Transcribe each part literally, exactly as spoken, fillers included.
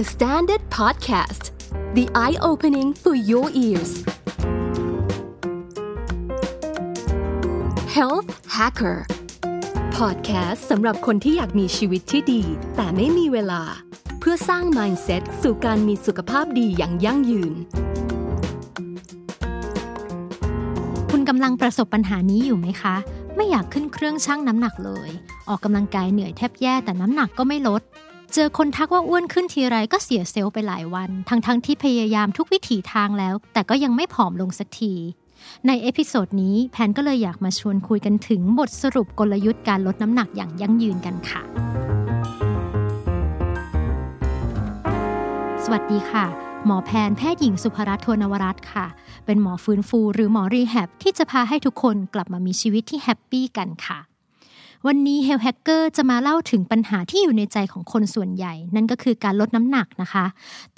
The Standard Podcast, the eye-opening for your ears. Health Hacker Podcast สำหรับคนที่อยากมีชีวิตที่ดีแต่ไม่มีเวลาเพื่อสร้าง mindset สู่การมีสุขภาพดีอย่างยั่งยืนคุณกำลังประสบปัญหานี้อยู่ไหมคะไม่อยากขึ้นเครื่องชั่งน้ำหนักเลยออกกำลังกายเหนื่อยแทบแย่แต่น้ำหนักก็ไม่ลดเจอคนทักว่าอ้วนขึ้นทีไรก็เสียเซลล์ไปหลายวันทั้งๆที่พยายามทุกวิถีทางแล้วแต่ก็ยังไม่ผอมลงสักทีในเอพิโซดนี้แพนก็เลยอยากมาชวนคุยกันถึงบทสรุปกลยุทธ์การลดน้ำหนักอย่างยั่งยืนกันค่ะสวัสดีค่ะหมอแพนแพทย์หญิงสุภรัตน์ ทวนวรัตน์ค่ะเป็นหมอฟื้นฟูหรือหมอรีแฮบที่จะพาให้ทุกคนกลับมามีชีวิตที่แฮปปี้กันค่ะวันนี้ Health Hacker จะมาเล่าถึงปัญหาที่อยู่ในใจของคนส่วนใหญ่นั่นก็คือการลดน้ำหนักนะคะ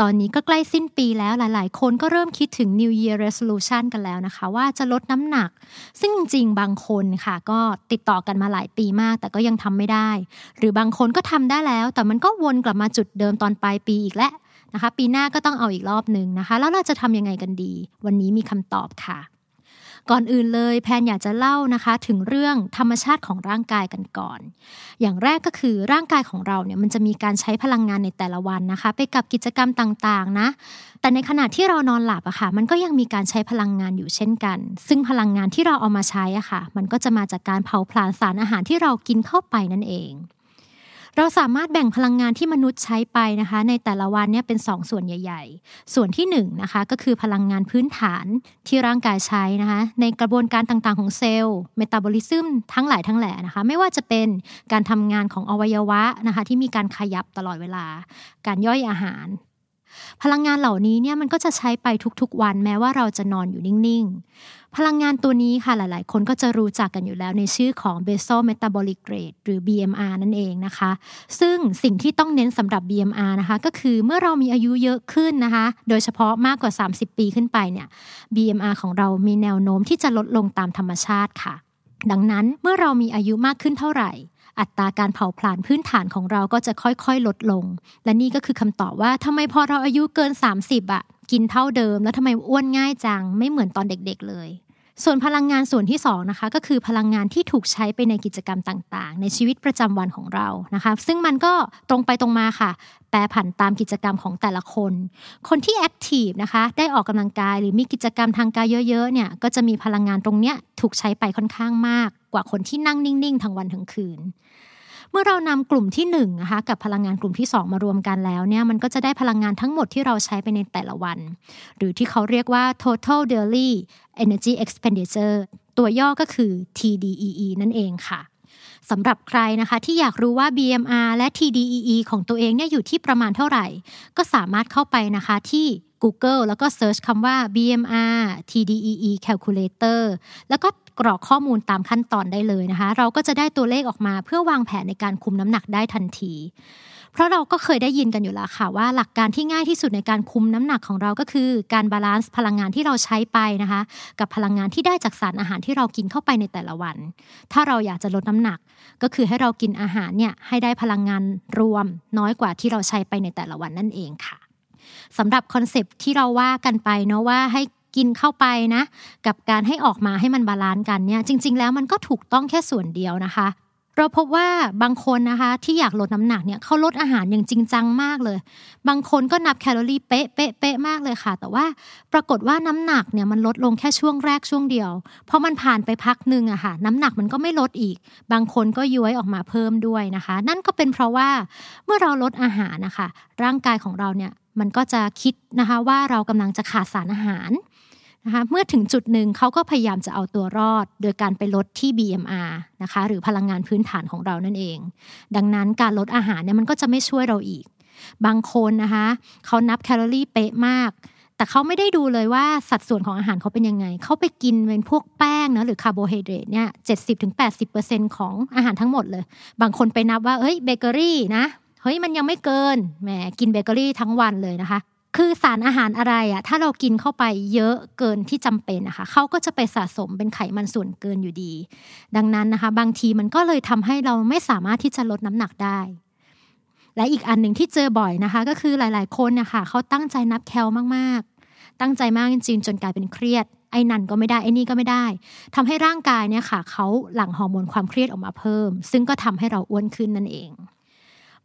ตอนนี้ก็ใกล้สิ้นปีแล้วหลายๆคนก็เริ่มคิดถึง New Year Resolution กันแล้วนะคะว่าจะลดน้ำหนักซึ่งจริงๆบางคนค่ะก็ติดต่อกันมาหลายปีมากแต่ก็ยังทำไม่ได้หรือบางคนก็ทำได้แล้วแต่มันก็วนกลับมาจุดเดิมตอนปลายปีอีกแล้วนะคะปีหน้าก็ต้องเอาอีกรอบนึงนะคะแล้วเราจะทำยังไงกันดีวันนี้มีคำตอบค่ะก่อนอื่นเลยแพนอยากจะเล่านะคะถึงเรื่องธรรมชาติของร่างกายกันก่อนอย่างแรกก็คือร่างกายของเราเนี่ยมันจะมีการใช้พลังงานในแต่ละวันนะคะไปกับกิจกรรมต่างๆนะแต่ในขณะที่เรานอนหลับอะค่ะมันก็ยังมีการใช้พลังงานอยู่เช่นกันซึ่งพลังงานที่เราเอามาใช้อะค่ะมันก็จะมาจากการเผาผลาญสารอาหารที่เรากินเข้าไปนั่นเองเราสามารถแบ่งพลังงานที่มนุษย์ใช้ไปนะคะในแต่ละวันเนี่ยเป็นสองส่วนใหญ่ๆส่วนที่หนึ่งนะคะก็คือพลังงานพื้นฐานที่ร่างกายใช้นะคะในกระบวนการต่างๆของเซลล์เมตาบอลิซึมทั้งหลายทั้งแหล่นะคะไม่ว่าจะเป็นการทำงานของอวัยวะนะคะที่มีการขยับตลอดเวลาการย่อยอาหารพลังงานเหล่านี้เนี่ยมันก็จะใช้ไปทุกๆวันแม้ว่าเราจะนอนอยู่นิ่งๆพลังงานตัวนี้ค่ะหลายๆคนก็จะรู้จักกันอยู่แล้วในชื่อของ basal metabolic rate หรือ บี เอ็ม อาร์ นั่นเองนะคะซึ่งสิ่งที่ต้องเน้นสำหรับ บี เอ็ม อาร์ นะคะก็คือเมื่อเรามีอายุเยอะขึ้นนะคะโดยเฉพาะมากกว่าสามสิบปีขึ้นไปเนี่ย บี เอ็ม อาร์ ของเรามีแนวโน้มที่จะลดลงตามธรรมชาติค่ะดังนั้นเมื่อเรามีอายุมากขึ้นเท่าไหร่อัตราการเผาผลาญพื้นฐานของเราก็จะค่อยๆลดลงและนี่ก็คือคำตอบว่าทำไมพอเราอายุเกินสามสิบอ่ะกินเท่าเดิมแล้วทำไมอ้วนง่ายจังไม่เหมือนตอนเด็กๆเลยส่วนพลังงานส่วนที่สองนะคะก็คือพลังงานที่ถูกใช้ไปในกิจกรรมต่างๆในชีวิตประจำวันของเรานะคะซึ่งมันก็ตรงไปตรงมาค่ะแปรผันตามกิจกรรมของแต่ละคนคนที่แอคทีฟนะคะได้ออกกำลังกายหรือมีกิจกรรมทางกายเยอะๆเนี่ยก็จะมีพลังงานตรงเนี้ยถูกใช้ไปค่อนข้างมากกว่าคนที่นั่งนิ่งๆทั้งวันทั้งคืนเมื่อเรานำกลุ่มที่หนึ่งนะคะกับพลังงานกลุ่มที่สองมารวมกันแล้วเนี่ยมันก็จะได้พลังงานทั้งหมดที่เราใช้ไปในแต่ละวันหรือที่เขาเรียกว่า total daily energy expenditure ตัวย่อก็คือ ที ดี อี อี นั่นเองค่ะสำหรับใครนะคะที่อยากรู้ว่า บี เอ็ม อาร์ และ ที ดี อี อี ของตัวเองเนี่ยอยู่ที่ประมาณเท่าไหร่ก็สามารถเข้าไปนะคะที่Google แล้วก็เซิร์ชคำว่า บี เอ็ม อาร์ ที ดี อี อี Calculator แล้วก็กรอกข้อมูลตามขั้นตอนได้เลยนะคะเราก็จะได้ตัวเลขออกมาเพื่อวางแผนในการคุมน้ำหนักได้ทันทีเพราะเราก็เคยได้ยินกันอยู่แล้วค่ะว่าหลักการที่ง่ายที่สุดในการคุมน้ำหนักของเราก็คือการบาลานซ์พลังงานที่เราใช้ไปนะคะกับพลังงานที่ได้จากสารอาหารที่เรากินเข้าไปในแต่ละวันถ้าเราอยากจะลดน้ำหนักก็คือให้เรากินอาหารเนี่ยให้ได้พลังงานรวมน้อยกว่าที่เราใช้ไปในแต่ละวันนั่นเองค่ะสำหรับคอนเซปต์ที่เราว่ากันไปเนาะว่าให้กินเข้าไปนะกับการให้ออกมาให้มันบาลานซ์กันเนี่ยจริงๆแล้วมันก็ถูกต้องแค่ส่วนเดียวนะคะเราพบว่าบางคนนะคะที่อยากลดน้ำหนักเนี่ยเขาลดอาหารอย่างจริงจังมากเลยบางคนก็นับแคลอรี่เป๊ะเป๊ะเป๊ะมากเลยค่ะแต่ว่าปรากฏว่าน้ำหนักเนี่ยมันลดลงแค่ช่วงแรกช่วงเดียวพอมันผ่านไปพักนึงอะค่ะน้ำหนักมันก็ไม่ลดอีกบางคนก็ย้วยออกมาเพิ่มด้วยนะคะนั่นก็เป็นเพราะว่าเมื่อเราลดอาหารนะคะร่างกายของเราเนี่ยมันก็จะคิดนะคะว่าเรากำลังจะขาดสารอาหารนะคะเมื่อถึงจุดหนึ่งเขาก็พยายามจะเอาตัวรอดโดยการไปลดที่ บี เอ็ม อาร์ นะคะหรือพลังงานพื้นฐานของเรานั่นเองดังนั้นการลดอาหารเนี่ยมันก็จะไม่ช่วยเราอีกบางคนนะคะเขานับแคลอรี่เป๊ะมากแต่เขาไม่ได้ดูเลยว่าสัดส่วนของอาหารเขาเป็นยังไงเขาไปกินเป็นพวกแป้งนะหรือคาร์โบไฮเดรตเนี่ย เจ็ดสิบถึงแปดสิบเปอร์เซ็นต์ ของอาหารทั้งหมดเลยบางคนไปนับว่าเอ้ยเบเกอรี่นะเฮ้ยมันยังไม่เกินแหมกินเบเกอรี่ทั้งวันเลยนะคะคือสารอาหารอะไรอะถ้าเรากินเข้าไปเยอะเกินที่จำเป็นนะคะเขาก็จะไปสะสมเป็นไขมันส่วนเกินอยู่ดีดังนั้นนะคะบางทีมันก็เลยทำให้เราไม่สามารถที่จะลดน้ำหนักได้ และอีกอันหนึ่งที่เจอบ่อยนะคะก็คือหลายๆคนนะคะเขาตั้งใจนับแคลมากๆตั้งใจมากจริงๆจนกลายเป็นเครียดไอ้นั่นก็ไม่ได้ไอ้นี่ก็ไม่ได้ทำให้ร่างกายเนี่ยค่ะเขาหลั่งฮอร์โมนความเครียดออกมาเพิ่มซึ่งก็ทำให้เราอ้วนขึ้นนั่นเอง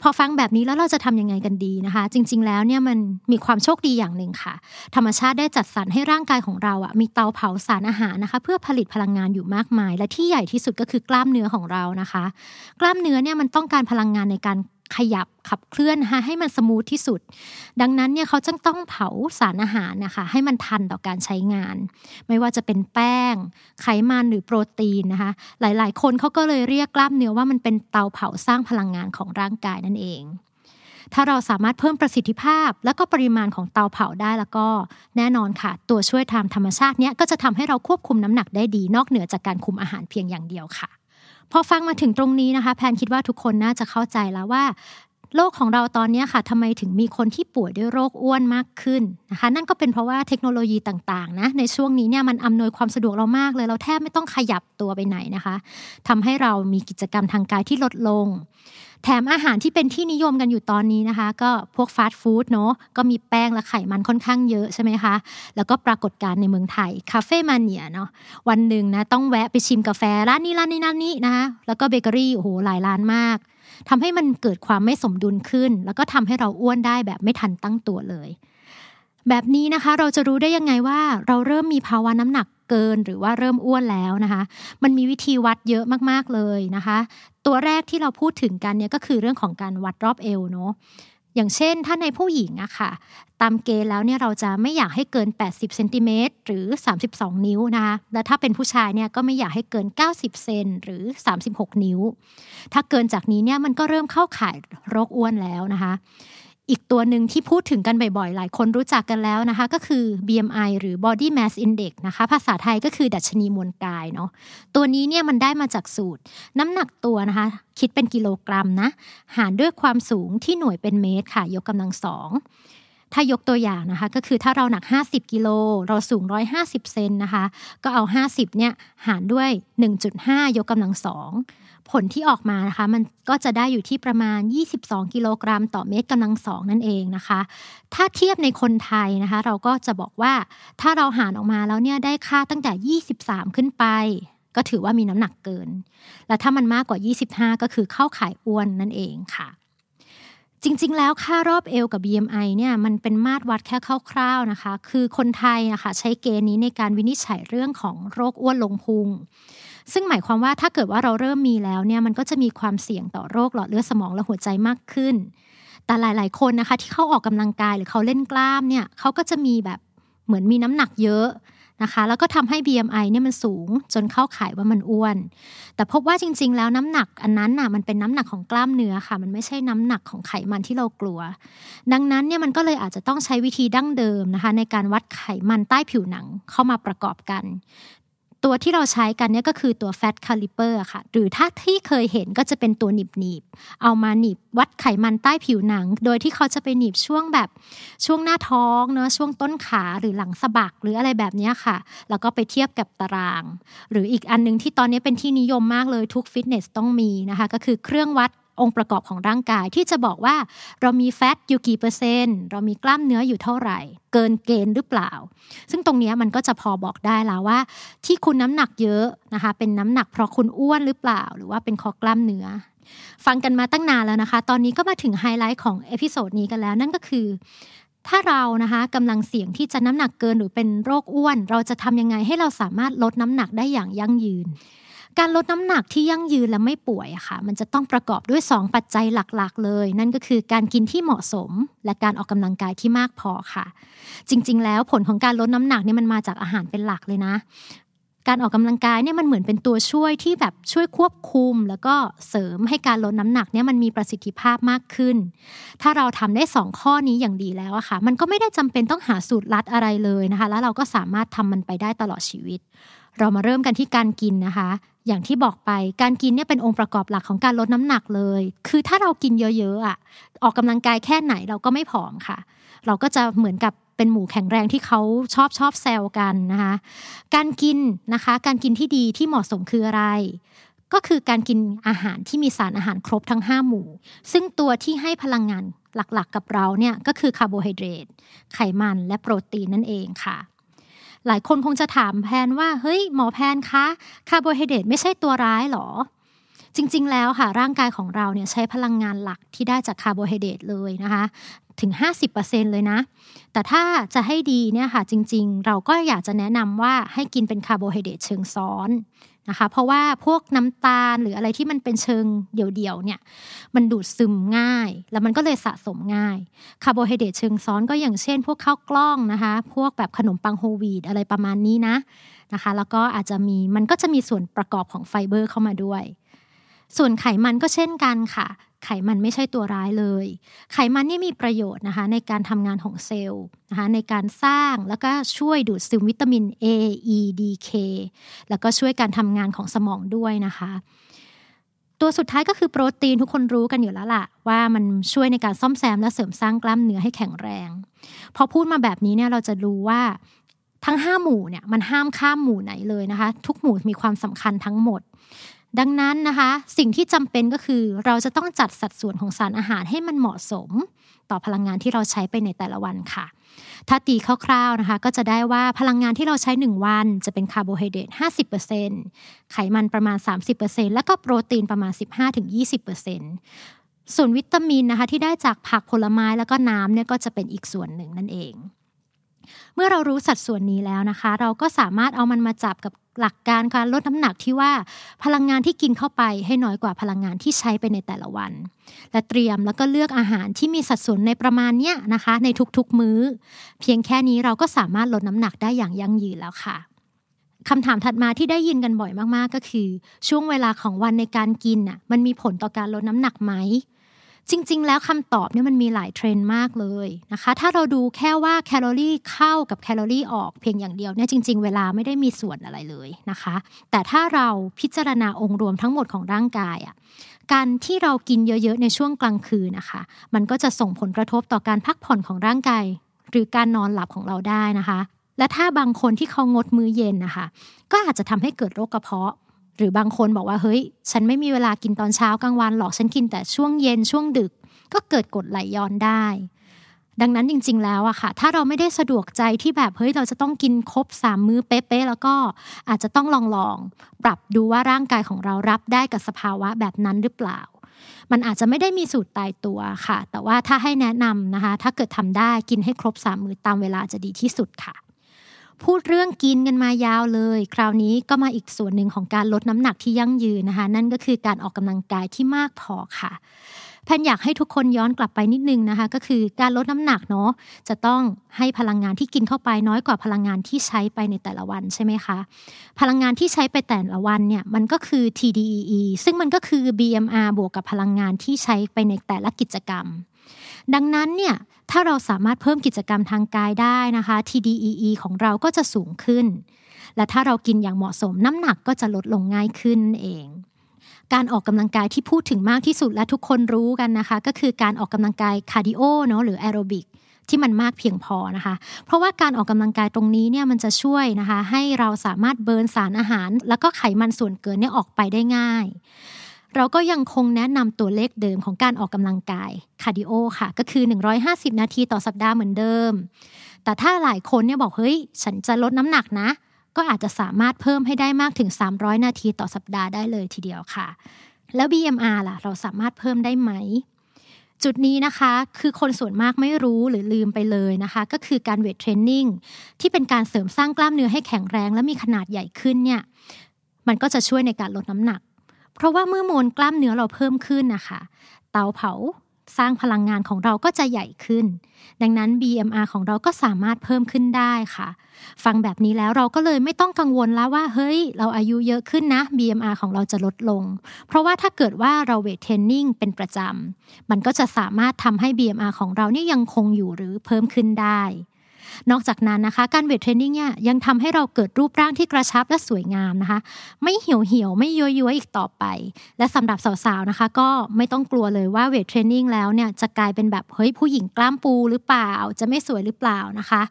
พอฟังแบบนี้แล้วเราจะทำยังไงกันดีนะคะจริงๆแล้วเนี่ยมันมีความโชคดีอย่างหนึ่งค่ะธรรมชาติได้จัดสรรให้ร่างกายของเราอ่ะมีเตาเผาสารอาหารนะคะเพื่อผลิตพลังงานอยู่มากมายและที่ใหญ่ที่สุดก็คือกล้ามเนื้อของเรานะคะกล้ามเนื้อเนี่ยมันต้องการพลังงานในการขยับขับเคลื่อนนะคะให้มันสมูทที่สุดดังนั้นเนี่ยเขาจึงต้องเผาสารอาหารนะคะให้มันทันต่อการใช้งานไม่ว่าจะเป็นแป้งไขมันหรือโปรตีนนะคะหลายๆคนเขาก็เลยเรียกกล้ามเนื้อว่ามันเป็นเตาเผาสร้างพลังงานของร่างกายนั่นเองถ้าเราสามารถเพิ่มประสิทธิภาพและก็ปริมาณของเตาเผาได้แล้วก็แน่นอนค่ะตัวช่วยทางธรรมชาติเนี้ยก็จะทำให้เราควบคุมน้ำหนักได้ดีนอกเหนือจากการคุมอาหารเพียงอย่างเดียวค่ะพอฟังมาถึงตรงนี้นะคะแพนคิดว่าทุกคนน่าจะเข้าใจแล้วว่าโลกของเราตอนนี้ค่ะทำไมถึงมีคนที่ป่วยด้วยโรคอ้วนมากขึ้นนะคะนั่นก็เป็นเพราะว่าเทคโนโลยีต่างๆนะในช่วงนี้เนี่ยมันอำนวยความสะดวกเรามากเลยเราแทบไม่ต้องขยับตัวไปไหนนะคะทำให้เรามีกิจกรรมทางกายที่ลดลงแถมอาหารที่เป็นที่นิยมกันอยู่ตอนนี้นะคะก็พวกฟาสต์ฟู้ดเนาะก็มีแป้งและไขมันค่อนข้างเยอะใช่ไหมคะแล้วก็ปรากฏการณ์ในเมืองไทยคาเฟ่มาเนียเนาะวันหนึ่งนะต้องแวะไปชิมกาแฟร้านนี้ร้านนี้ร้านนี้นะคะแล้วก็เบเกอรี่โอ้โหหลายร้านมากทำให้มันเกิดความไม่สมดุลขึ้นแล้วก็ทำให้เราอ้วนได้แบบไม่ทันตั้งตัวเลยแบบนี้นะคะเราจะรู้ได้ยังไงว่าเราเริ่มมีภาวะน้ำหนักเกินหรือว่าเริ่มอ้วนแล้วนะคะมันมีวิธีวัดเยอะมากๆเลยนะคะตัวแรกที่เราพูดถึงกันเนี่ยก็คือเรื่องของการวัดรอบเอวเนาะอย่างเช่นถ้าในผู้หญิงอะค่ะตามเกณฑ์แล้วเนี่ยเราจะไม่อยากให้เกินแปดสิบเซนติเมตรหรือสามสิบสองนิ้วนะคะและถ้าเป็นผู้ชายเนี่ยก็ไม่อยากให้เกินเก้าสิบเซนหรือสามสิบหกนิ้วถ้าเกินจากนี้เนี่ยมันก็เริ่มเข้าข่ายโรคอ้วนแล้วนะคะอีกตัวหนึ่งที่พูดถึงกันบ่อยๆหลายคนรู้จักกันแล้วนะคะก็คือ บี เอ็ม ไอ หรือ Body Mass Index นะคะภาษาไทยก็คือดัชนีมวลกายเนาะตัวนี้เนี่ยมันได้มาจากสูตรน้ำหนักตัวนะคะคิดเป็นกิโลกรัมนะหารด้วยความสูงที่หน่วยเป็นเมตรค่ะยกกำลังสองถ้ายกตัวอย่างนะคะก็คือถ้าเราหนักห้าสิบกิโลเราสูงหนึ่งร้อยห้าสิบเซนนะคะก็เอาห้าสิบเนี่ยหารด้วย หนึ่งจุดห้า ยกกำลังสองผลที่ออกมานะคะมันก็จะได้อยู่ที่ประมาณยี่สิบสองกิโลกรัมต่อเมตรกำลังสองนั่นเองนะคะถ้าเทียบในคนไทยนะคะเราก็จะบอกว่าถ้าเราหารออกมาแล้วเนี่ยได้ค่าตั้งแต่ยี่สิบสามขึ้นไปก็ถือว่ามีน้ำหนักเกินและถ้ามันมากกว่ายี่สิบห้าก็คือเข้าข่ายอ้วนนั่นเองค่ะจริงๆแล้วค่ารอบเอวกับ บี เอ็ม ไอ เนี่ยมันเป็นมาตรวัดแค่คร่าวๆนะคะคือคนไทยนะคะใช้เกณฑ์นี้ในการวินิจฉัยเรื่องของโรคอ้วนลงพุงซึ่งหมายความว่าถ้าเกิดว่าเราเริ่มมีแล้วเนี่ยมันก็จะมีความเสี่ยงต่อโรคหลอดเลือดสมองและหัวใจมากขึ้นแต่หลายๆคนนะคะที่เขาออกกำลังกายหรือเขาเล่นกล้ามเนี่ยเขาก็จะมีแบบเหมือนมีน้ำหนักเยอะนะคะแล้วก็ทำให้ บี เอ็ม ไอ เนี่ยมันสูงจนเข้าข่ายว่ามันอ้วนแต่พบว่าจริงๆแล้วน้ำหนักอันนั้นน่ะมันเป็นน้ำหนักของกล้ามเนื้อค่ะมันไม่ใช่น้ำหนักของไขมันที่เรากลัวดังนั้นเนี่ยมันก็เลยอาจจะต้องใช้วิธีดั้งเดิมนะคะในการวัดไขมันใต้ผิวหนังเข้ามาประกอบกันตัวที่เราใช้กันเนี่ยก็คือตัว Fat Caliper ค่ะหรือถ้าที่เคยเห็นก็จะเป็นตัวหนีบหนีบเอามาหนีบวัดไขมันใต้ผิวหนังโดยที่เขาจะไปหนีบช่วงแบบช่วงหน้าท้องเนาะช่วงต้นขาหรือหลังสะบักหรืออะไรแบบนี้ค่ะแล้วก็ไปเทียบกับตารางหรืออีกอันนึงที่ตอนนี้เป็นที่นิยมมากเลยทุกฟิตเนสต้องมีนะคะก็คือเครื่องวัดองค์ประกอบของร่างกายที่จะบอกว่าเรามีแฟตอยู่กี่เปอร์เซ็นต์เรามีกล้ามเนื้ออยู่เท่าไหร่เกินเกณฑ์หรือเปล่าซึ่งตรงนี้มันก็จะพอบอกได้แล้วว่าที่คุณน้ำหนักเยอะนะคะเป็นน้ำหนักเพราะคุณอ้วนหรือเปล่าหรือว่าเป็นคอกล้ามเนื้อฟังกันมาตั้งนานแล้วนะคะตอนนี้ก็มาถึงไฮไลท์ของเอพิโซดนี้กันแล้วนั่นก็คือถ้าเรานะคะกำลังเสี่ยงที่จะน้ำหนักเกินหรือเป็นโรคอ้วนเราจะทำยังไงให้เราสามารถลดน้ำหนักได้อย่างยั่งยืนการลดน้ำหนักที่ยั่งยืนและไม่ป่วยอะค่ะมันจะต้องประกอบด้วยสองปัจจัยหลักๆเลยนั่นก็คือการกินที่เหมาะสมและการออกกำลังกายที่มากพอค่ะจริงๆแล้วผลของการลดน้ำหนักเนี่ยมันมาจากอาหารเป็นหลักเลยนะการออกกำลังกายเนี่ยมันเหมือนเป็นตัวช่วยที่แบบช่วยควบคุมแล้วก็เสริมให้การลดน้ำหนักเนี่ยมันมีประสิทธิภาพมากขึ้นถ้าเราทำได้สองข้อนี้อย่างดีแล้วอะค่ะมันก็ไม่ได้จำเป็นต้องหาสูตรลัดอะไรเลยนะคะแล้วเราก็สามารถทำมันไปได้ตลอดชีวิตเรามาเริ่มกันที่การกินนะคะอย่างที่บอกไปการกินเนี่ยเป็นองค์ประกอบหลักของการลดน้ำหนักเลยคือถ้าเรากินเยอะๆอ่ะออกกำลังกายแค่ไหนเราก็ไม่ผอมค่ะเราก็จะเหมือนกับเป็นหมูแข็งแรงที่เขาชอบชอบแซวกันนะคะการกินนะคะการกินที่ดีที่เหมาะสมคืออะไร ก็คือการกินอาหารที่มีสารอาหารครบทั้งห้าหมู่ซึ่งตัวที่ให้พลังงานหลักๆกับเราเนี่ยก็คือคาร์โบไฮเดรตไขมันและโปรตีนนั่นเองค่ะหลายคนคงจะถามแพนว่าเฮ้ยหมอแพนคะคาร์โบไฮเดรตไม่ใช่ตัวร้ายหรอจริงๆแล้วค่ะร่างกายของเราเนี่ยใช้พลังงานหลักที่ได้จากคาร์โบไฮเดรตเลยนะคะถึง ห้าสิบเปอร์เซ็นต์ เลยนะแต่ถ้าจะให้ดีเนี่ยค่ะจริงๆเราก็อยากจะแนะนำว่าให้กินเป็นคาร์โบไฮเดรตเชิงซ้อนนะคะเพราะว่าพวกน้ำตาลหรืออะไรที่มันเป็นเชิงเดี่ยวๆเนี่ยมันดูดซึมง่ายแล้วมันก็เลยสะสมง่ายคาร์โบไฮเดรตเชิงซ้อนก็อย่างเช่นพวกข้าวกล้องนะคะพวกแบบขนมปังโฮลวีตอะไรประมาณนี้นะนะคะแล้วก็อาจจะมีมันก็จะมีส่วนประกอบของไฟเบอร์เข้ามาด้วยส่วนไขมันก็เช่นกันค่ะไขมันไม่ใช่ตัวร้ายเลยไขมันนี่มีประโยชน์นะคะในการทำงานของเซลล์นะคะในการสร้างแล้วก็ช่วยดูดซึมวิตามิน A E D K แล้วก็ช่วยการทำงานของสมองด้วยนะคะตัวสุดท้ายก็คือโปรตีนทุกคนรู้กันอยู่แล้วล่ะว่ามันช่วยในการซ่อมแซมและเสริมสร้างกล้ามเนื้อให้แข็งแรงพอพูดมาแบบนี้เนี่ยเราจะรู้ว่าทั้งห้าหมู่เนี่ยมันห้ามข้ามหมู่ไหนเลยนะคะทุกหมู่มีความสำคัญทั้งหมดดังนั้นนะคะสิ่งที่จำเป็นก็คือเราจะต้องจัดสัดส่วนของสารอาหารให้มันเหมาะสมต่อพลังงานที่เราใช้ไปในแต่ละวันค่ะถ้าตีคร่าวๆนะคะก็จะได้ว่าพลังงานที่เราใช้หนึ่งวันจะเป็นคาร์โบไฮเดรต ห้าสิบเปอร์เซ็นต์ ไขมันประมาณ สามสิบเปอร์เซ็นต์ แล้วก็โปรตีนประมาณ สิบห้าถึงยี่สิบเปอร์เซ็นต์ ส่วนวิตามินนะคะที่ได้จากผักผลไม้แล้วก็น้ำเนี่ยก็จะเป็นอีกส่วนหนึ่งนั่นเองเมื่อเรารู้สัดส่วนนี้แล้วนะคะเราก็สามารถเอามันมาจับกับหลักการการลดน้ำหนักที่ว่าพลังงานที่กินเข้าไปให้น้อยกว่าพลังงานที่ใช้ไปในแต่ละวันและเตรียมแล้วก็เลือกอาหารที่มีสัดส่วนในประมาณเนี้ยนะคะในทุกๆมื้อเพียงแค่นี้เราก็สามารถลดน้ำหนักได้อย่างยั่งยืนแล้วค่ะคำถามถัดมาที่ได้ยินกันบ่อยมากๆก็คือช่วงเวลาของวันในการกินน่ะมันมีผลต่อการลดน้ำหนักไหมจริงๆแล้วคำตอบเนี่ยมันมีหลายเทรนด์มากเลยนะคะถ้าเราดูแค่ว่าแคลอรี่เข้ากับแคลอรี่ออกเพียงอย่างเดียวเนี่ยจริงๆเวลาไม่ได้มีส่วนอะไรเลยนะคะแต่ถ้าเราพิจารณาองค์รวมทั้งหมดของร่างกายอ่ะการที่เรากินเยอะๆในช่วงกลางคืนนะคะมันก็จะส่งผลกระทบต่อการพักผ่อนของร่างกายหรือการนอนหลับของเราได้นะคะและถ้าบางคนที่เขางดมื้อเย็นนะคะก็อาจจะทำให้เกิดโรคกระเพาะหรือบางคนบอกว่าเฮ้ยฉันไม่มีเวลากินตอนเช้ากลางวันหรอกฉันกินแต่ช่วงเย็นช่วงดึกก็เกิดกรดไหลย้อนได้ดังนั้นจริงๆแล้วอะค่ะถ้าเราไม่ได้สะดวกใจที่แบบเฮ้ยเราจะต้องกินครบสามมื้อเป๊ะๆแล้วก็อาจจะต้องลองๆปรับดูว่าร่างกายของเรารับได้กับสภาวะแบบนั้นหรือเปล่ามันอาจจะไม่ได้มีสูตรตายตัวค่ะแต่ว่าถ้าให้แนะนำนะคะถ้าเกิดทำได้กินให้ครบสามมื้อตามเวลาจะดีที่สุดค่ะพูดเรื่องกินกันมายาวเลยคราวนี้ก็มาอีกส่วนหนึ่งของการลดน้ำหนักที่ยั่งยืนนะคะนั่นก็คือการออกกำลังกายที่มากพอค่ะแพนอยากให้ทุกคนย้อนกลับไปนิดนึงนะคะก็คือการลดน้ำหนักเนาะจะต้องให้พลังงานที่กินเข้าไปน้อยกว่าพลังงานที่ใช้ไปในแต่ละวันใช่ไหมคะพลังงานที่ใช้ไปแต่ละวันเนี่ยมันก็คือ ที ดี อี อี ซึ่งมันก็คือ บี เอ็ม อาร์ บวกกับพลังงานที่ใช้ไปในแต่ละกิจกรรมดังนั้นเนี่ยถ้าเราสามารถเพิ่มกิจกรรมทางกายได้นะคะ ที ดี อี อี ของเราก็จะสูงขึ้นและถ้าเรากินอย่างเหมาะสมน้ำหนักก็จะลดลงง่ายขึ้นเองการออกกำลังกายที่พูดถึงมากที่สุดและทุกคนรู้กันนะคะก็คือการออกกำลังกายคาร์ดิโอเนาะหรือแอโรบิกที่มันมากเพียงพอนะคะเพราะว่าการออกกำลังกายตรงนี้เนี่ยมันจะช่วยนะคะให้เราสามารถเบิร์นสารอาหารแล้วก็ไขมันส่วนเกินเนี่ยออกไปได้ง่ายเราก็ยังคงแนะนำตัวเลขเดิมของการออกกำลังกายคาร์ดิโอค่ะก็คือหนึ่งร้อยห้าสิบนาทีต่อสัปดาห์เหมือนเดิมแต่ถ้าหลายคนเนี่ยบอกเฮ้ยฉันจะลดน้ำหนักนะก็อาจจะสามารถเพิ่มให้ได้มากถึงสามร้อยนาทีต่อสัปดาห์ได้เลยทีเดียวค่ะแล้ว บี เอ็ม อาร์ ล่ะเราสามารถเพิ่มได้ไหมจุดนี้นะคะคือคนส่วนมากไม่รู้หรือลืมไปเลยนะคะก็คือการเวทเทรนนิ่งที่เป็นการเสริมสร้างกล้ามเนื้อให้แข็งแรงและมีขนาดใหญ่ขึ้นเนี่ยมันก็จะช่วยในการลดน้ำหนักเพราะว่าเมื่อมวลกล้ามเนื้อเราเพิ่มขึ้นนะคะเตาเผาสร้างพลังงานของเราก็จะใหญ่ขึ้นดังนั้น บี เอ็ม อาร์ ของเราก็สามารถเพิ่มขึ้นได้ค่ะฟังแบบนี้แล้วเราก็เลยไม่ต้องกังวลแล้วว่าเฮ้ยเราอายุเยอะขึ้นนะ บี เอ็ม อาร์ ของเราจะลดลงเพราะว่าถ้าเกิดว่าเราเวทเทรนนิ่งเป็นประจำมันก็จะสามารถทำให้ บี เอ็ม อาร์ ของเราเนี่ยยังคงอยู่หรือเพิ่มขึ้นได้นอกจากนั้นนะคะการเวทเทรนนิ่งเนี่ยยังทำให้เราเกิดรูปร่างที่กระชับและสวยงามนะคะไม่เหี่ยวเหี่ยวไม่ย้อยย้อยอีกต่อไปและสำหรับสาวๆนะคะก็ไม่ต้องกลัวเลยว่าเวทเทรนนิ่งแล้วเนี่ยจะกลายเป็นแบบเฮ้ยผู้หญิงกล้ามปูหรือเปล่าจะไม่สวยหรือเปล่านะคะ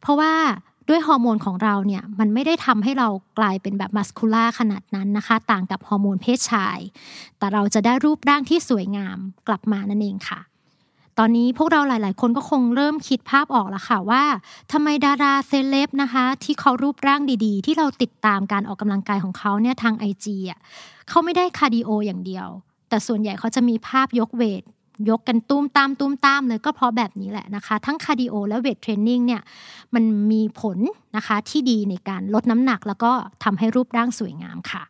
เพราะว่า ด้วยฮอร์โมนของเราเนี่ยมันไม่ได้ทำให้เรากลายเป็นแบบมัสคูล่าขนาดนั้นนะคะต่างกับฮอร์โมนเพศชายแต่เราจะได้รูปร่างที่สวยงามกลับมานั่นเองค่ะตอนนี้พวกเราหลายๆคนก็คงเริ่มคิดภาพออกแล้วค่ะว่าทำไมดาราเซเลบนะคะที่เขารูปร่างดีๆที่เราติดตามการออกกำลังกายของเขาเนี่ยทาง ไอ จี อ่ะเขาไม่ได้คาร์ดิโออย่างเดียวแต่ส่วนใหญ่เขาจะมีภาพยกเวทยกกันตุ้มตามตุ้มตามเลยก็เพราะแบบนี้แหละนะคะทั้งคาร์ดิโอและเวทเทรนนิ่งเนี่ยมันมีผลนะคะที่ดีในการลดน้ำหนักแล้วก็ทำให้รูปร่างสวยงามค่ะ